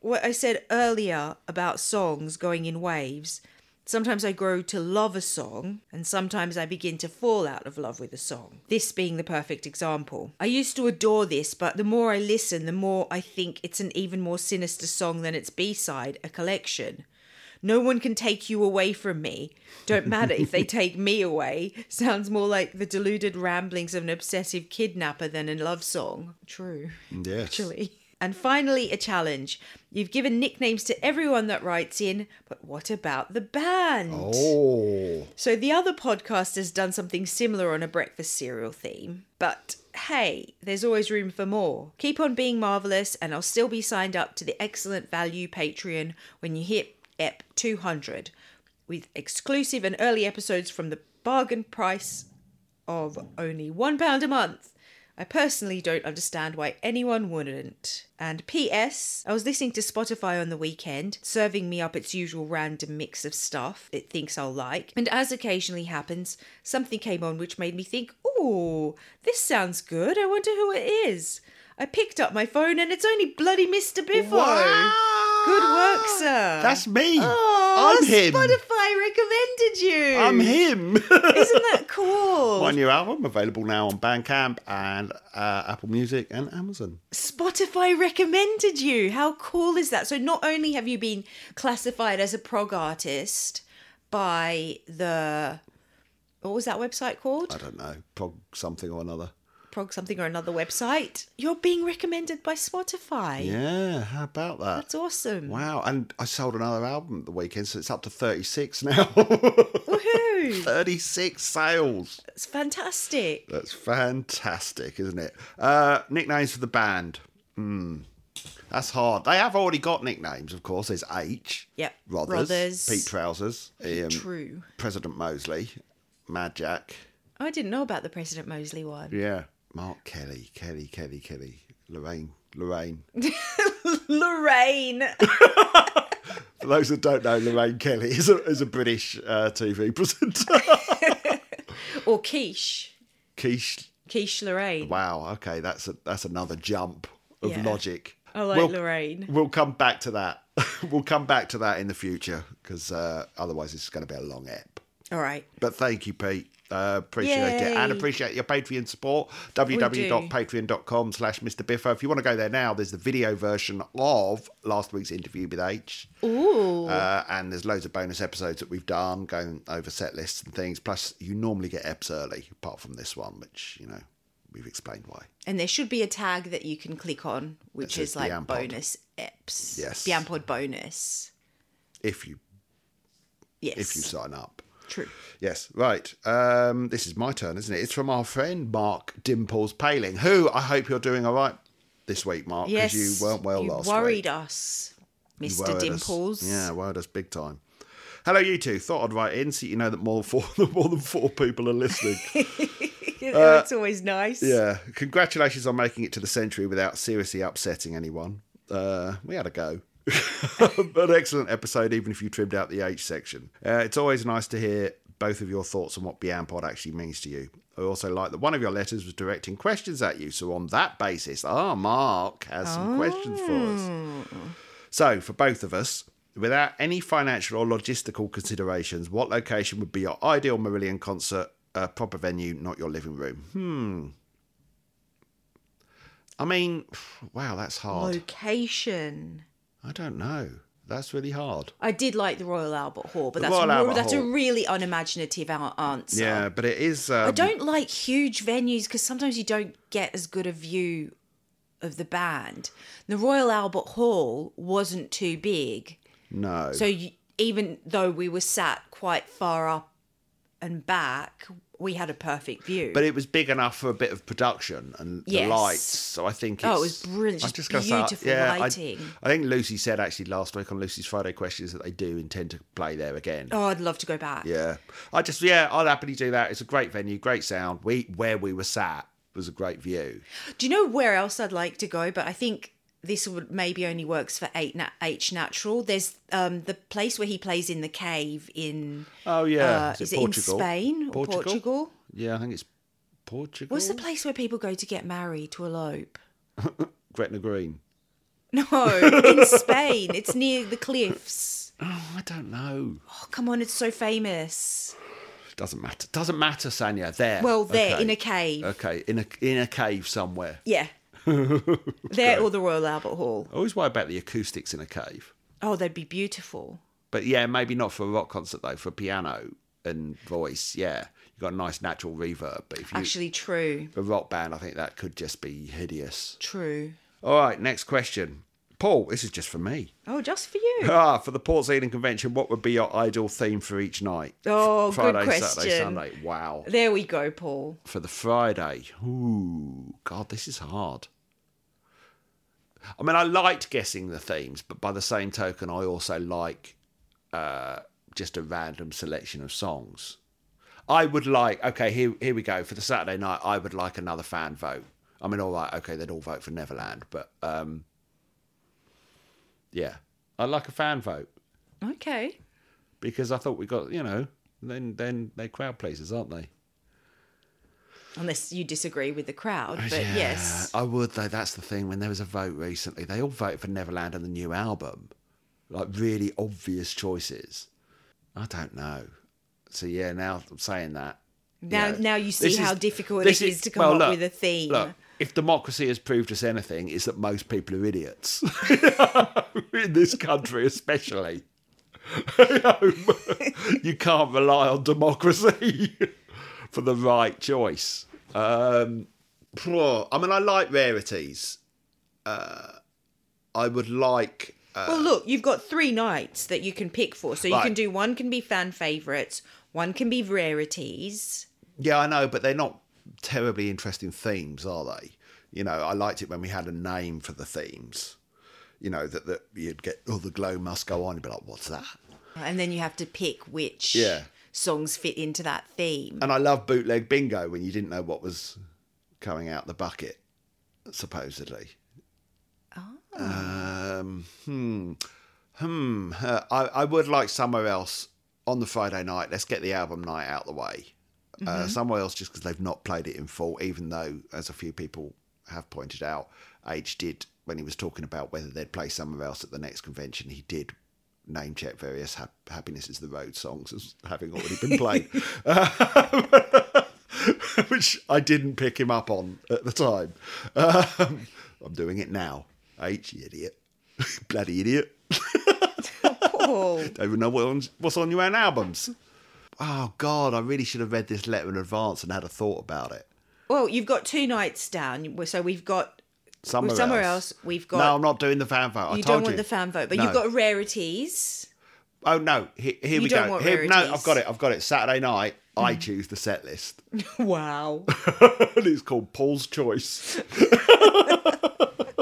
what I said earlier about songs going in waves, Sometimes I grow to love a song, and sometimes I begin to fall out of love with a song, this being the perfect example. I used to adore this, but the more I listen, the more I think it's an even more sinister song than its B-side, a collection. No one can take you away from me. Don't matter if they take me away. Sounds more like the deluded ramblings of an obsessive kidnapper than a love song. True. Yes. Actually. And finally, a challenge. You've given nicknames to everyone that writes in, but what about the band? Oh. So the other podcast has done something similar on a breakfast cereal theme. But hey, there's always room for more. Keep on being marvellous, and I'll still be signed up to the Excellent Value Patreon when you hit Ep two hundred, with exclusive and early episodes from the bargain price of only one pound a month. I personally don't understand why anyone wouldn't. And P S I was listening to Spotify on the weekend, serving me up its usual random mix of stuff it thinks I'll like. And as occasionally happens, something came on which made me think, ooh, this sounds good. I wonder who it is. I picked up my phone and it's only bloody Mister Biffo. Wow. Good work, sir. That's me. Oh, I'm him. Spotify recommended you. I'm him. Isn't that cool? My new album available now on Bandcamp and uh, Apple Music and Amazon. Spotify recommended you. How cool is that? So not only have you been classified as a prog artist by the... What was that website called? I don't know. Prog something or another. Prog something or another website. You're being recommended by Spotify. Yeah, how about that? That's awesome. Wow, and I sold another album at the weekend, so it's up to thirty-six now. Woohoo! thirty-six sales. That's fantastic. That's fantastic, isn't it? Uh, nicknames for the band. Hmm. That's hard. They have already got nicknames, of course. There's H. Yep. Rothers. Rothers. Pete Trousers. Um, True. President Moseley. Mad Jack. Oh, I didn't know about the President Moseley one. Yeah. Mark Kelly, Kelly, Kelly, Kelly, Lorraine, Lorraine. Lorraine. For those that don't know, Lorraine Kelly is a, is a British uh, T V presenter. Or Quiche. Quiche. Quiche Lorraine. Wow, okay, that's a, that's another jump of yeah. Logic. I like we'll, Lorraine. We'll come back to that. We'll come back to that in the future, because uh, otherwise it's going to be a long ep. All right. But thank you, Pete. Uh, appreciate Yay. it and appreciate your Patreon support. w w w dot patreon dot com slash Mister Biffo. If you want to go there now, there's the video version of last week's interview with H. Ooh. Uh, and there's loads of bonus episodes that we've done going over set lists and things. Plus, you normally get eps early, apart from this one, which, you know, we've explained why. And there should be a tag that you can click on, which is like Beyond bonus Pod. Eps. Yes. Beyond Pod bonus. If you, yes. if you sign up. True. Yes, right. Um, this is my turn, isn't it? It's from our friend Mark Dimples Paling, who I hope you're doing all right this week, Mark, because yes, you weren't well you last week. You worried us, Mister Dimples. Us. Yeah, worried us big time. Hello, you two. Thought I'd write in so you know that more, four, more than four people are listening. That's uh, always nice. Yeah. Congratulations on making it to the century without seriously upsetting anyone. Uh, we had a go. An excellent episode, even if you trimmed out the H section. Uh, it's always nice to hear both of your thoughts on what Beyond Pod actually means to you. I also like that one of your letters was directing questions at you, so on that basis, ah, Mark has some oh. questions for us. So, for both of us, without any financial or logistical considerations, what location would be your ideal Marillion concert, uh, proper venue, not your living room? Hmm. I mean, wow, that's hard. Location... I don't know. That's really hard. I did like the Royal Albert Hall, but the that's, Albert that's Hall. a really unimaginative answer. Yeah, but it is... Um... I don't like huge venues because sometimes you don't get as good a view of the band. The Royal Albert Hall wasn't too big. No. So you, even though we were sat quite far up and back, we had a perfect view. But it was big enough for a bit of production and yes. the lights. So I think it's... Oh, it was brilliant. Just, just beautiful say, yeah, lighting. I, I think Lucy said actually last week on Lucy's Friday Questions that they do intend to play there again. Oh, I'd love to go back. Yeah. I just, yeah, I'd happily do that. It's a great venue, great sound. We Where we were sat was a great view. Do you know where else I'd like to go? But I think this would maybe only works for H Natural. There's um, the place where he plays in the cave in... Oh, yeah. Uh, is, is it Portugal? In Spain or Portugal? Portugal? Yeah, I think it's Portugal. What's the place where people go to get married, to elope? Gretna Green. No, in Spain. It's near the cliffs. Oh, I don't know. Oh, come on, it's so famous. Doesn't matter. Doesn't matter, Sanya. There. Well, there, okay. In a cave. Okay, in a in a cave somewhere. Yeah. There or the Royal Albert Hall. I always worry about the acoustics in a cave. Oh, they'd be beautiful. But yeah, maybe not for a rock concert though. For piano and voice, yeah, you've got a nice natural reverb. But if you, actually, true. For rock band, I think that could just be hideous. True. All right, next question. Paul, this is just for me. Oh, just for you. Ah, for the Port Zealand Convention, what would be your ideal theme for each night? Oh, Friday, good question. Saturday, Sunday. Wow. There we go, Paul. For the Friday. Ooh, God, this is hard. I mean, I liked guessing the themes, but by the same token, I also like uh, just a random selection of songs. I would like, okay, here, here we go. For the Saturday night, I would like another fan vote. I mean, all right, okay, they'd all vote for Neverland, but... Um, yeah, I like a fan vote. Okay. Because I thought we got, you know, then then they're crowd pleasers, aren't they? Unless you disagree with the crowd, but yeah, yes. I would, though. That's the thing. When there was a vote recently, they all voted for Neverland and the new album. Like, really obvious choices. I don't know. So, yeah, now I'm saying that. Now you, know, now you see how is, difficult it is, is to come well, up look, with a theme. Look, if democracy has proved us anything, it's that most people are idiots. In this country especially. You can't rely on democracy for the right choice. Um, I mean, I like rarities. Uh, I would like... Uh, well, look, you've got three nights that you can pick for. So you right. can do one can be fan favourites, one can be rarities. Yeah, I know, but they're not... terribly interesting themes, are they? You know, I liked it when we had a name for the themes. You know, that, that you'd get, oh, the glow must go on. You'd be like, what's that? And then you have to pick which yeah. songs fit into that theme. And I love bootleg bingo when you didn't know what was coming out the bucket, supposedly. Oh. Um, hmm. Hmm. Uh, I, I would like somewhere else on the Friday night. Let's get the album night out of the way. Uh, mm-hmm. Somewhere else, just because they've not played it in full, even though, as a few people have pointed out, H did, when he was talking about whether they'd play somewhere else at the next convention, he did name check various ha- Happiness is the Road songs as having already been played, um, which I didn't pick him up on at the time. Um, I'm doing it now. H, you idiot. Bloody idiot. Don't even know what's on your own albums. Oh, God, I really should have read this letter in advance and had a thought about it. Well, you've got two nights down, so we've got... Somewhere, well, somewhere else. else. We've got... No, I'm not doing the fan vote. You I told don't want you. the fan vote, but no. You've got rarities. Oh, no, here, here we don't go. Want here, no, I've got it, I've got it. Saturday night, mm. I choose the set list. Wow. And it's called Paul's Choice.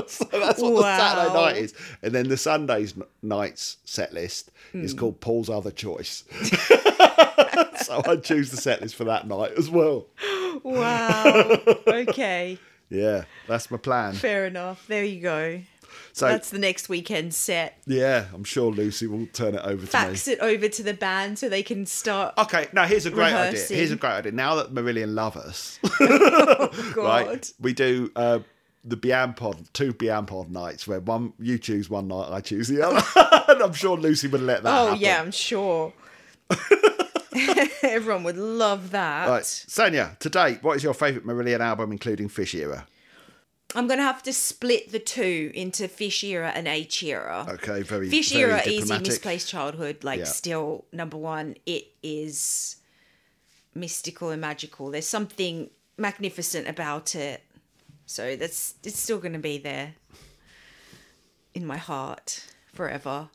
So that's what wow. the Saturday night is. And then the Sunday's night's set list mm. is called Paul's Other Choice. So I choose the set list for that night as well. Wow. Okay. Yeah, that's my plan. Fair enough. There you go. So that's the next weekend set. Yeah, I'm sure Lucy will turn it over Fax to me. Fax it over to the band so they can start. Okay, now here's a great rehearsing. idea. Here's a great idea. Now that Marillion love us, oh, God. Right, we do uh, the Bian Pod, two Bian Pod nights where one you choose one night, I choose the other. And I'm sure Lucy would let that oh, happen. Oh, yeah, I'm sure. Everyone would love that. Right. Sonia, to date, what is your favourite Marillion album, including Fish Era? I'm going to have to split the two into Fish Era and H Era. Okay, very Fish very Era, diplomatic. Easy, Misplaced Childhood, like yeah. still number one. It is mystical and magical. There's something magnificent about it. So that's it's still going to be there in my heart forever.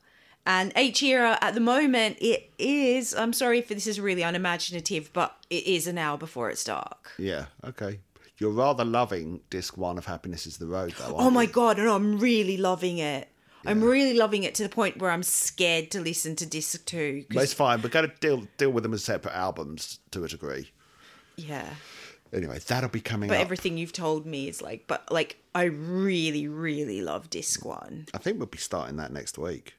And H Era, at the moment, it is... I'm sorry if this is really unimaginative, but it is an hour before it's dark. Yeah, okay. You're rather loving disc one of Happiness is the Road, though, aren't Oh, my you? God, no, I'm really loving it. Yeah. I'm really loving it to the point where I'm scared to listen to disc two. Well, it's fine. We're going to deal, deal with them as separate albums, to a degree. Yeah. Anyway, that'll be coming but up. But everything you've told me is like... But, like, I really, really love disc one. I think we'll be starting that next week.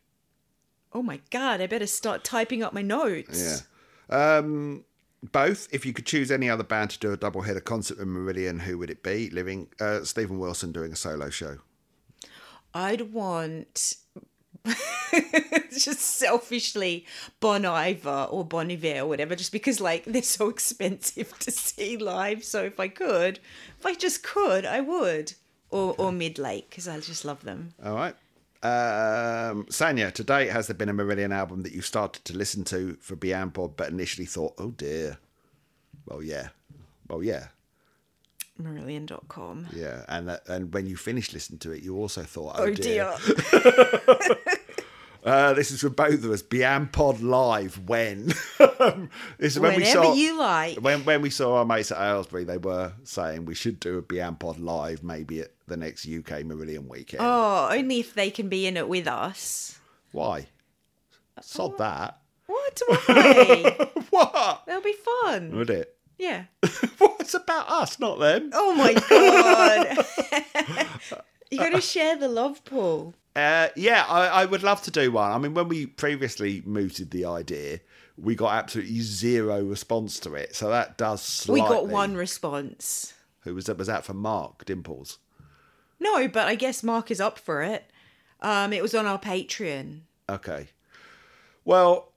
Oh, my God, I better start typing up my notes. Yeah. Um, both, if you could choose any other band to do a double-header concert with Marillion, who would it be? Living uh, Stephen Wilson doing a solo show. I'd want just selfishly Bon Iver or Bon Iver or whatever, just because like they're so expensive to see live. So if I could, if I just could, I would. Or okay. or Midlake, because I just love them. All right. Um, Sanya, to date, has there been a Marillion album that you've started to listen to for Beyond Pod, but initially thought, oh dear. Well, yeah. Well, yeah. Marillion dot com. Yeah, and that, and when you finished listening to it, you also thought, oh, oh dear. dear. uh, this is for both of us. Beyond Pod live when? This is when Whenever we saw, you like. When when we saw our mates at Aylesbury, they were saying we should do a Beyond Pod live maybe at the next U K Marillion weekend. Oh, only if they can be in it with us. Why? Sod oh, that. What? Why? What? That'll be fun. Would it? Yeah. Well, it's about us, not them. Oh, my God. You got to share the love, Paul. Uh, yeah, I, I would love to do one. I mean, when we previously mooted the idea, we got absolutely zero response to it. So that does slightly... We got one response. Who was that? Was that for Mark Dimples? No, but I guess Mark is up for it. Um, it was on our Patreon. Okay. Well,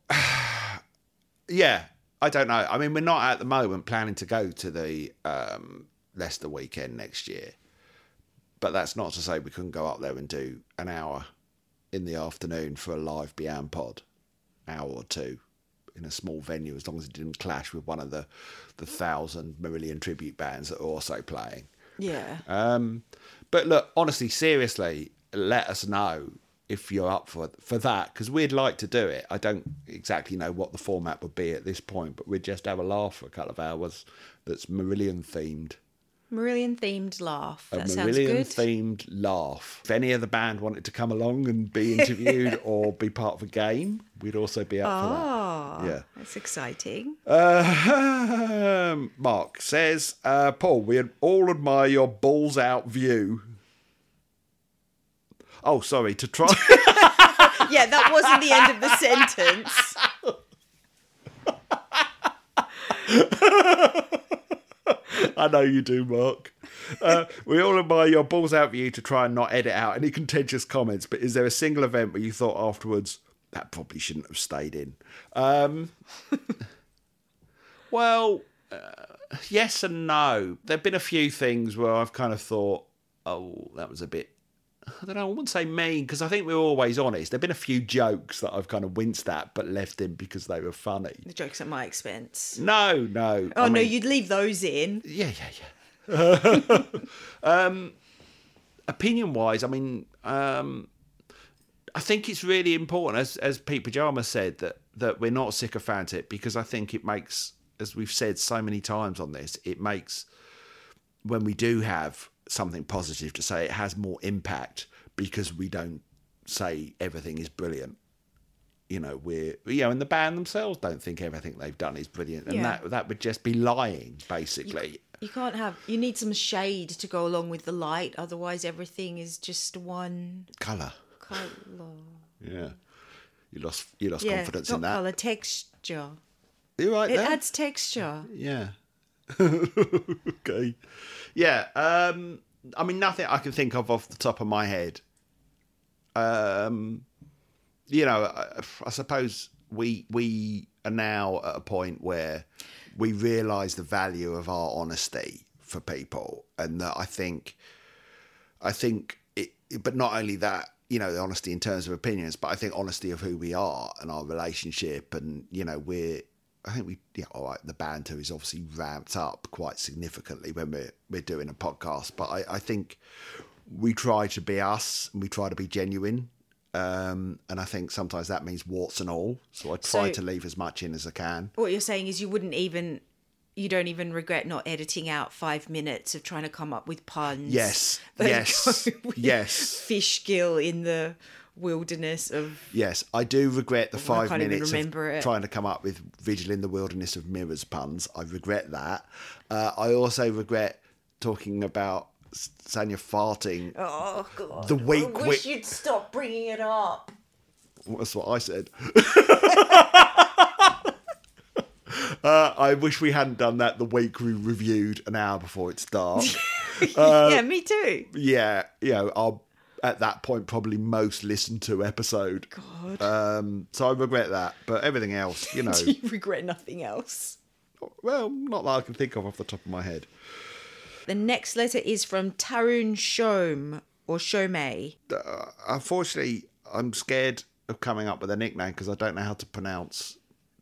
yeah. I don't know. I mean, we're not at the moment planning to go to the um, Leicester weekend next year. But that's not to say we couldn't go up there and do an hour in the afternoon for a live Beyond Pod, hour or two, in a small venue, as long as it didn't clash with one of the, the thousand Marillion tribute bands that are also playing. Yeah. Um, but look, honestly, seriously, let us know if you're up for for that, because we'd like to do it. I don't exactly know what the format would be at this point, but we'd just have a laugh for a couple of hours that's Marillion-themed. Marillion-themed laugh. That sounds good. A Marillion-themed laugh. If any of the band wanted to come along and be interviewed or be part of a game, we'd also be up oh, for that. Yeah, that's exciting. Uh, Mark says, uh, Paul, we all admire your balls-out view. Oh, sorry, to try... Yeah, that wasn't the end of the sentence. I know you do, Mark. Uh, we all admire your balls out for you to try and not edit out any contentious comments, but is there a single event where you thought afterwards, that probably shouldn't have stayed in? Um, well, uh, yes and no. There have been a few things where I've kind of thought, oh, that was a bit... I don't know, I wouldn't say mean, because I think we're always honest. There have been a few jokes that I've kind of winced at, but left in because they were funny. The jokes at my expense. No, no. Oh, I no, mean, you'd leave those in. Yeah, yeah, yeah. um, opinion-wise, I mean, um, I think it's really important, as as Pete Pajama said, that, that we're not sycophantic, because I think it makes, as we've said so many times on this, it makes, when we do have... something positive to say, it has more impact because we don't say everything is brilliant. You know, we're, you know, and the band themselves don't think everything they've done is brilliant, and yeah. that that would just be lying, basically. You, you can't have, you need some shade to go along with the light, otherwise everything is just one colour. Colour. Yeah. You lost you lost yeah, confidence in that. Colour, texture. You're right there. It adds texture. Yeah. Okay. Yeah. Um, I mean, nothing I can think of off the top of my head. Um, you know, I, I suppose we we are now at a point where we realise the value of our honesty for people, and that I think, I think it. But not only that, you know, the honesty in terms of opinions, but I think honesty of who we are and our relationship, and you know, we're. I think we, yeah, all right, the banter is obviously ramped up quite significantly when we're, we're doing a podcast, but I, I think we try to be us and we try to be genuine. Um, and I think sometimes that means warts and all. So I try so, to leave as much in as I can. What you're saying is you wouldn't even, you don't even regret not editing out five minutes of trying to come up with puns. Yes. Yes. Yes. Fish gill in the wilderness of yes I do regret the five minutes of it. Trying to come up with Vigil in the Wilderness of Mirrors puns. I regret that. uh, I also regret talking about Sanya farting. Oh god, the week I wish wi- you'd stop bringing it up. Well, that's what I said. uh, I wish we hadn't done that the week we reviewed an hour before it's dark. uh, yeah me too yeah you know our at that point, probably most listened to episode. God. Um, so I regret that, but everything else, you know. Do you regret nothing else? Well, not that I can think of off the top of my head. The next letter is from Tarun Shome, or Shome. Uh, unfortunately, I'm scared of coming up with a nickname because I don't know how to pronounce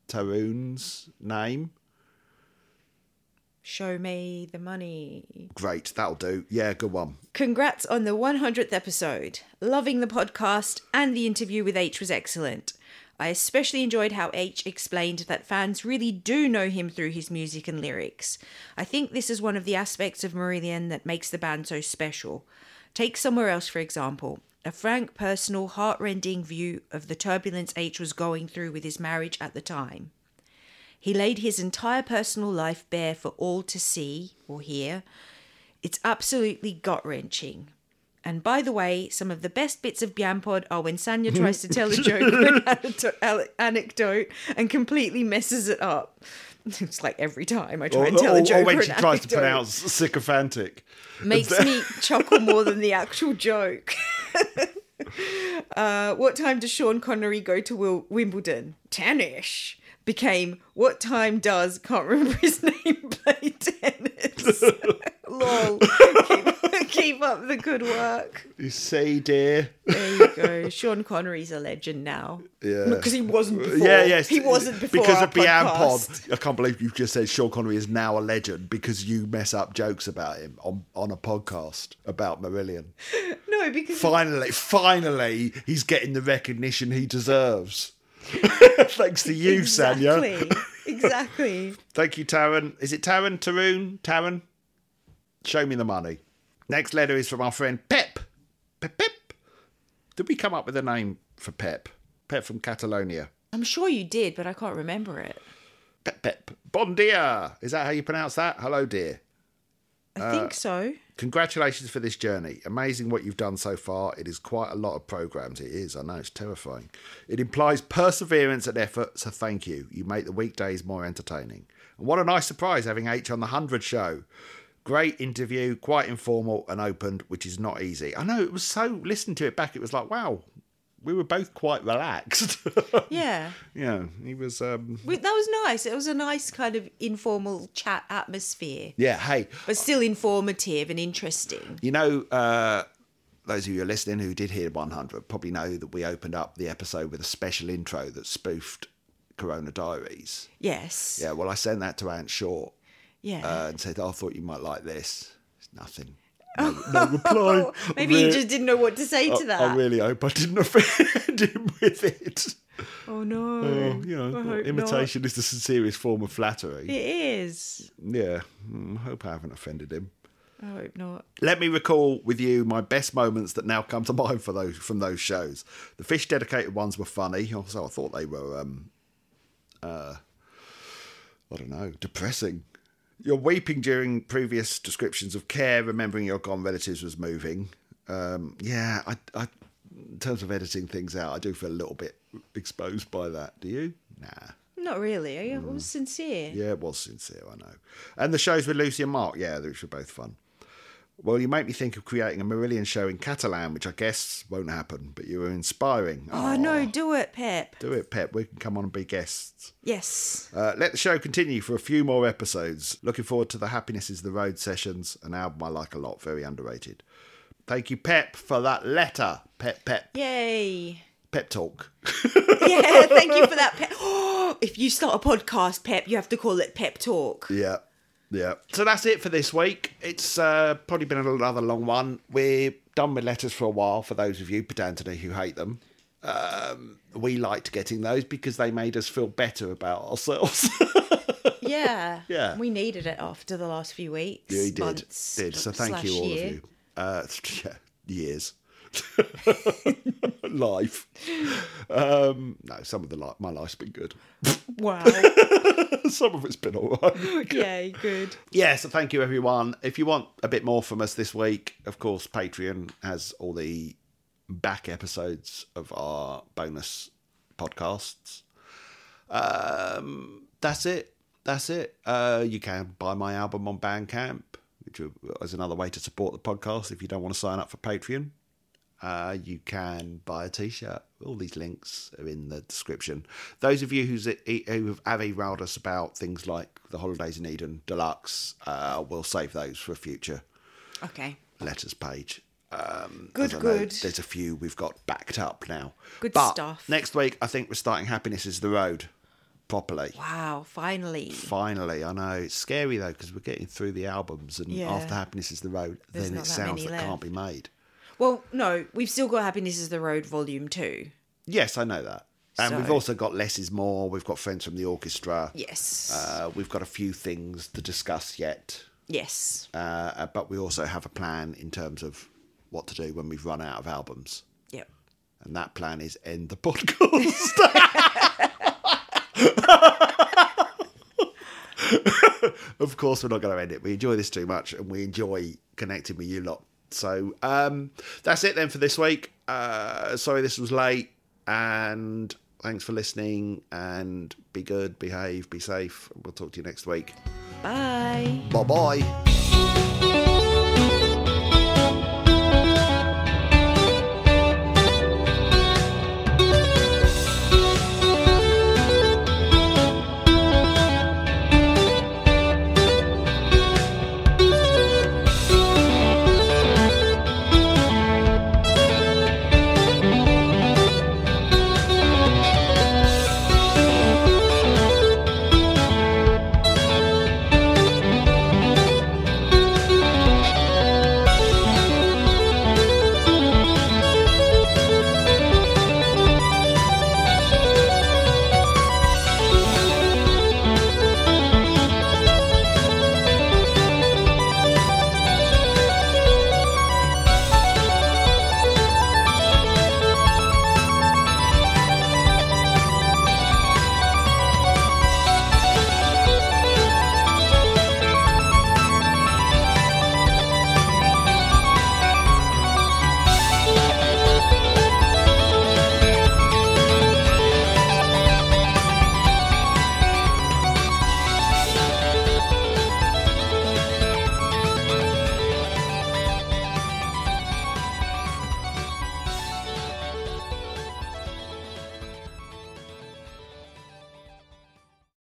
Tarun's name. Show me the money. Great, that'll do. Yeah, good one. Congrats on the one hundredth episode. Loving the podcast, and the interview with H was excellent. I especially enjoyed how H explained that fans really do know him through his music and lyrics. I think this is one of the aspects of Marillion that makes the band so special. Take Somewhere Else, for example. A frank, personal, heart-rending view of the turbulence H was going through with his marriage at the time. He laid his entire personal life bare for all to see or hear. It's absolutely gut-wrenching. And by the way, some of the best bits of Bianpod are when Sanya tries to tell a joke or an anecdote and completely messes it up. It's like every time I try or, and tell or, a joke or when or she an tries anecdote. To pronounce sycophantic. Makes me chuckle more than the actual joke. uh, what time does Sean Connery go to Wil- Wimbledon? ten-ish. Became, what time does, can't remember his name, play tennis? Lol. Keep, keep up the good work. You say, dear. There you go. Sean Connery's a legend now. Yeah. Because he wasn't before. Yeah, yes. He wasn't before. Because of Bianpod. I can't believe you just said Sean Connery is now a legend because you mess up jokes about him on, on a podcast about Marillion. No, because. Finally, he... finally, he's getting the recognition he deserves. Thanks to you, exactly. Sanya. Exactly. Thank you, Tarun. Is it Tarun? Tarun? Tarun? Show me the money. Next letter is from our friend Pep. Pep, Pep. Did we come up with a name for Pep? Pep from Catalonia. I'm sure you did, but I can't remember it. Pep, Pep. Bon dia. Is that how you pronounce that? Hello, dear. I uh, think so. Congratulations for this journey. Amazing what you've done so far. It is quite a lot of programmes. It is. I know. It's terrifying. It implies perseverance and effort, so thank you. You make the weekdays more entertaining. And what a nice surprise having H on the one hundred show. Great interview, quite informal and open, which is not easy. I know. It was so... Listening to it back, it was like, wow, we were both quite relaxed. Yeah. Yeah. He was... Um... That was nice. It was a nice kind of informal chat atmosphere. Yeah, hey. But still informative and interesting. You know, uh, those of you who are listening who did hear one hundred probably know that we opened up the episode with a special intro that spoofed Corona Diaries. Yes. Yeah, well, I sent that to Aunt Short. Yeah. Uh, and said, oh, I thought you might like this. It's nothing. No, no reply. Maybe really, you just didn't know what to say I, to that. I really hope I didn't offend him with it. Oh no! Uh, you know, well, imitation not. Is the sincerest form of flattery. It is. Yeah, I hope I haven't offended him. I hope not. Let me recall with you my best moments that now come to mind for those from those shows. The Fish dedicated ones were funny. Also, I thought they were, um, uh, I don't know, depressing. Your weeping during previous descriptions of care, remembering your gone relatives was moving. Um, yeah, I, I, in terms of editing things out, I do feel a little bit exposed by that. Do you? Nah. Not really. I mm. was sincere. Yeah, it was sincere, I know. And the shows with Lucy and Mark, yeah, which were both fun. Well, you make me think of creating a Marillion show in Catalan, which I guess won't happen, but you were inspiring. Oh, oh no, do it, Pep. Do it, Pep. We can come on and be guests. Yes. Uh, let the show continue for a few more episodes. Looking forward to the Happiness is the Road sessions, an album I like a lot, very underrated. Thank you, Pep, for that letter. Pep, Pep. Yay. Pep talk. Yeah, thank you for that, Pep. Oh, if you start a podcast, Pep, you have to call it Pep Talk. Yeah. Yeah. So that's it for this week. It's uh, probably been another long one. We're done with letters for a while, for those of you, pedantity, who hate them. Um, we liked getting those because they made us feel better about ourselves. Yeah. Yeah. We needed it after the last few weeks. Yeah, we did. Months, did. So thank you, all year. Of you. Uh, yeah, years. Life. Um, no, some of the life, my life's been good. Wow. Some of it's been all right. Yay, good. Yeah, so thank you, everyone. If you want a bit more from us this week, of course, Patreon has all the back episodes of our bonus podcasts. Um, that's it. That's it. Uh, you can buy my album on Bandcamp, which is another way to support the podcast if you don't want to sign up for Patreon. Uh, you can buy a T-shirt. All these links are in the description. Those of you who's, who have emailed us about things like the Holidays in Eden Deluxe, uh, we'll save those for a future okay. letters page. Um, good, good. Know, there's a few we've got backed up now. Good but stuff. Next week, I think we're starting Happiness is the Road properly. Wow, finally. Finally. I know. It's scary, though, because we're getting through the albums, and yeah. after Happiness is the Road, there's then it sounds that, that can't be made. Well, no, we've still got Happiness is the Road Volume two. Yes, I know that. And so. We've also got Less is More. We've got Friends from the Orchestra. Yes. Uh, we've got a few things to discuss yet. Yes. Uh, but we also have a plan in terms of what to do when we've run out of albums. Yep. And that plan is end the podcast. Of course, we're not going to end it. We enjoy this too much, and we enjoy connecting with you lot. So um, that's it then for this week. Uh, sorry this was late, and thanks for listening, and be good, behave, be safe. We'll talk to you next week. Bye. Bye-bye.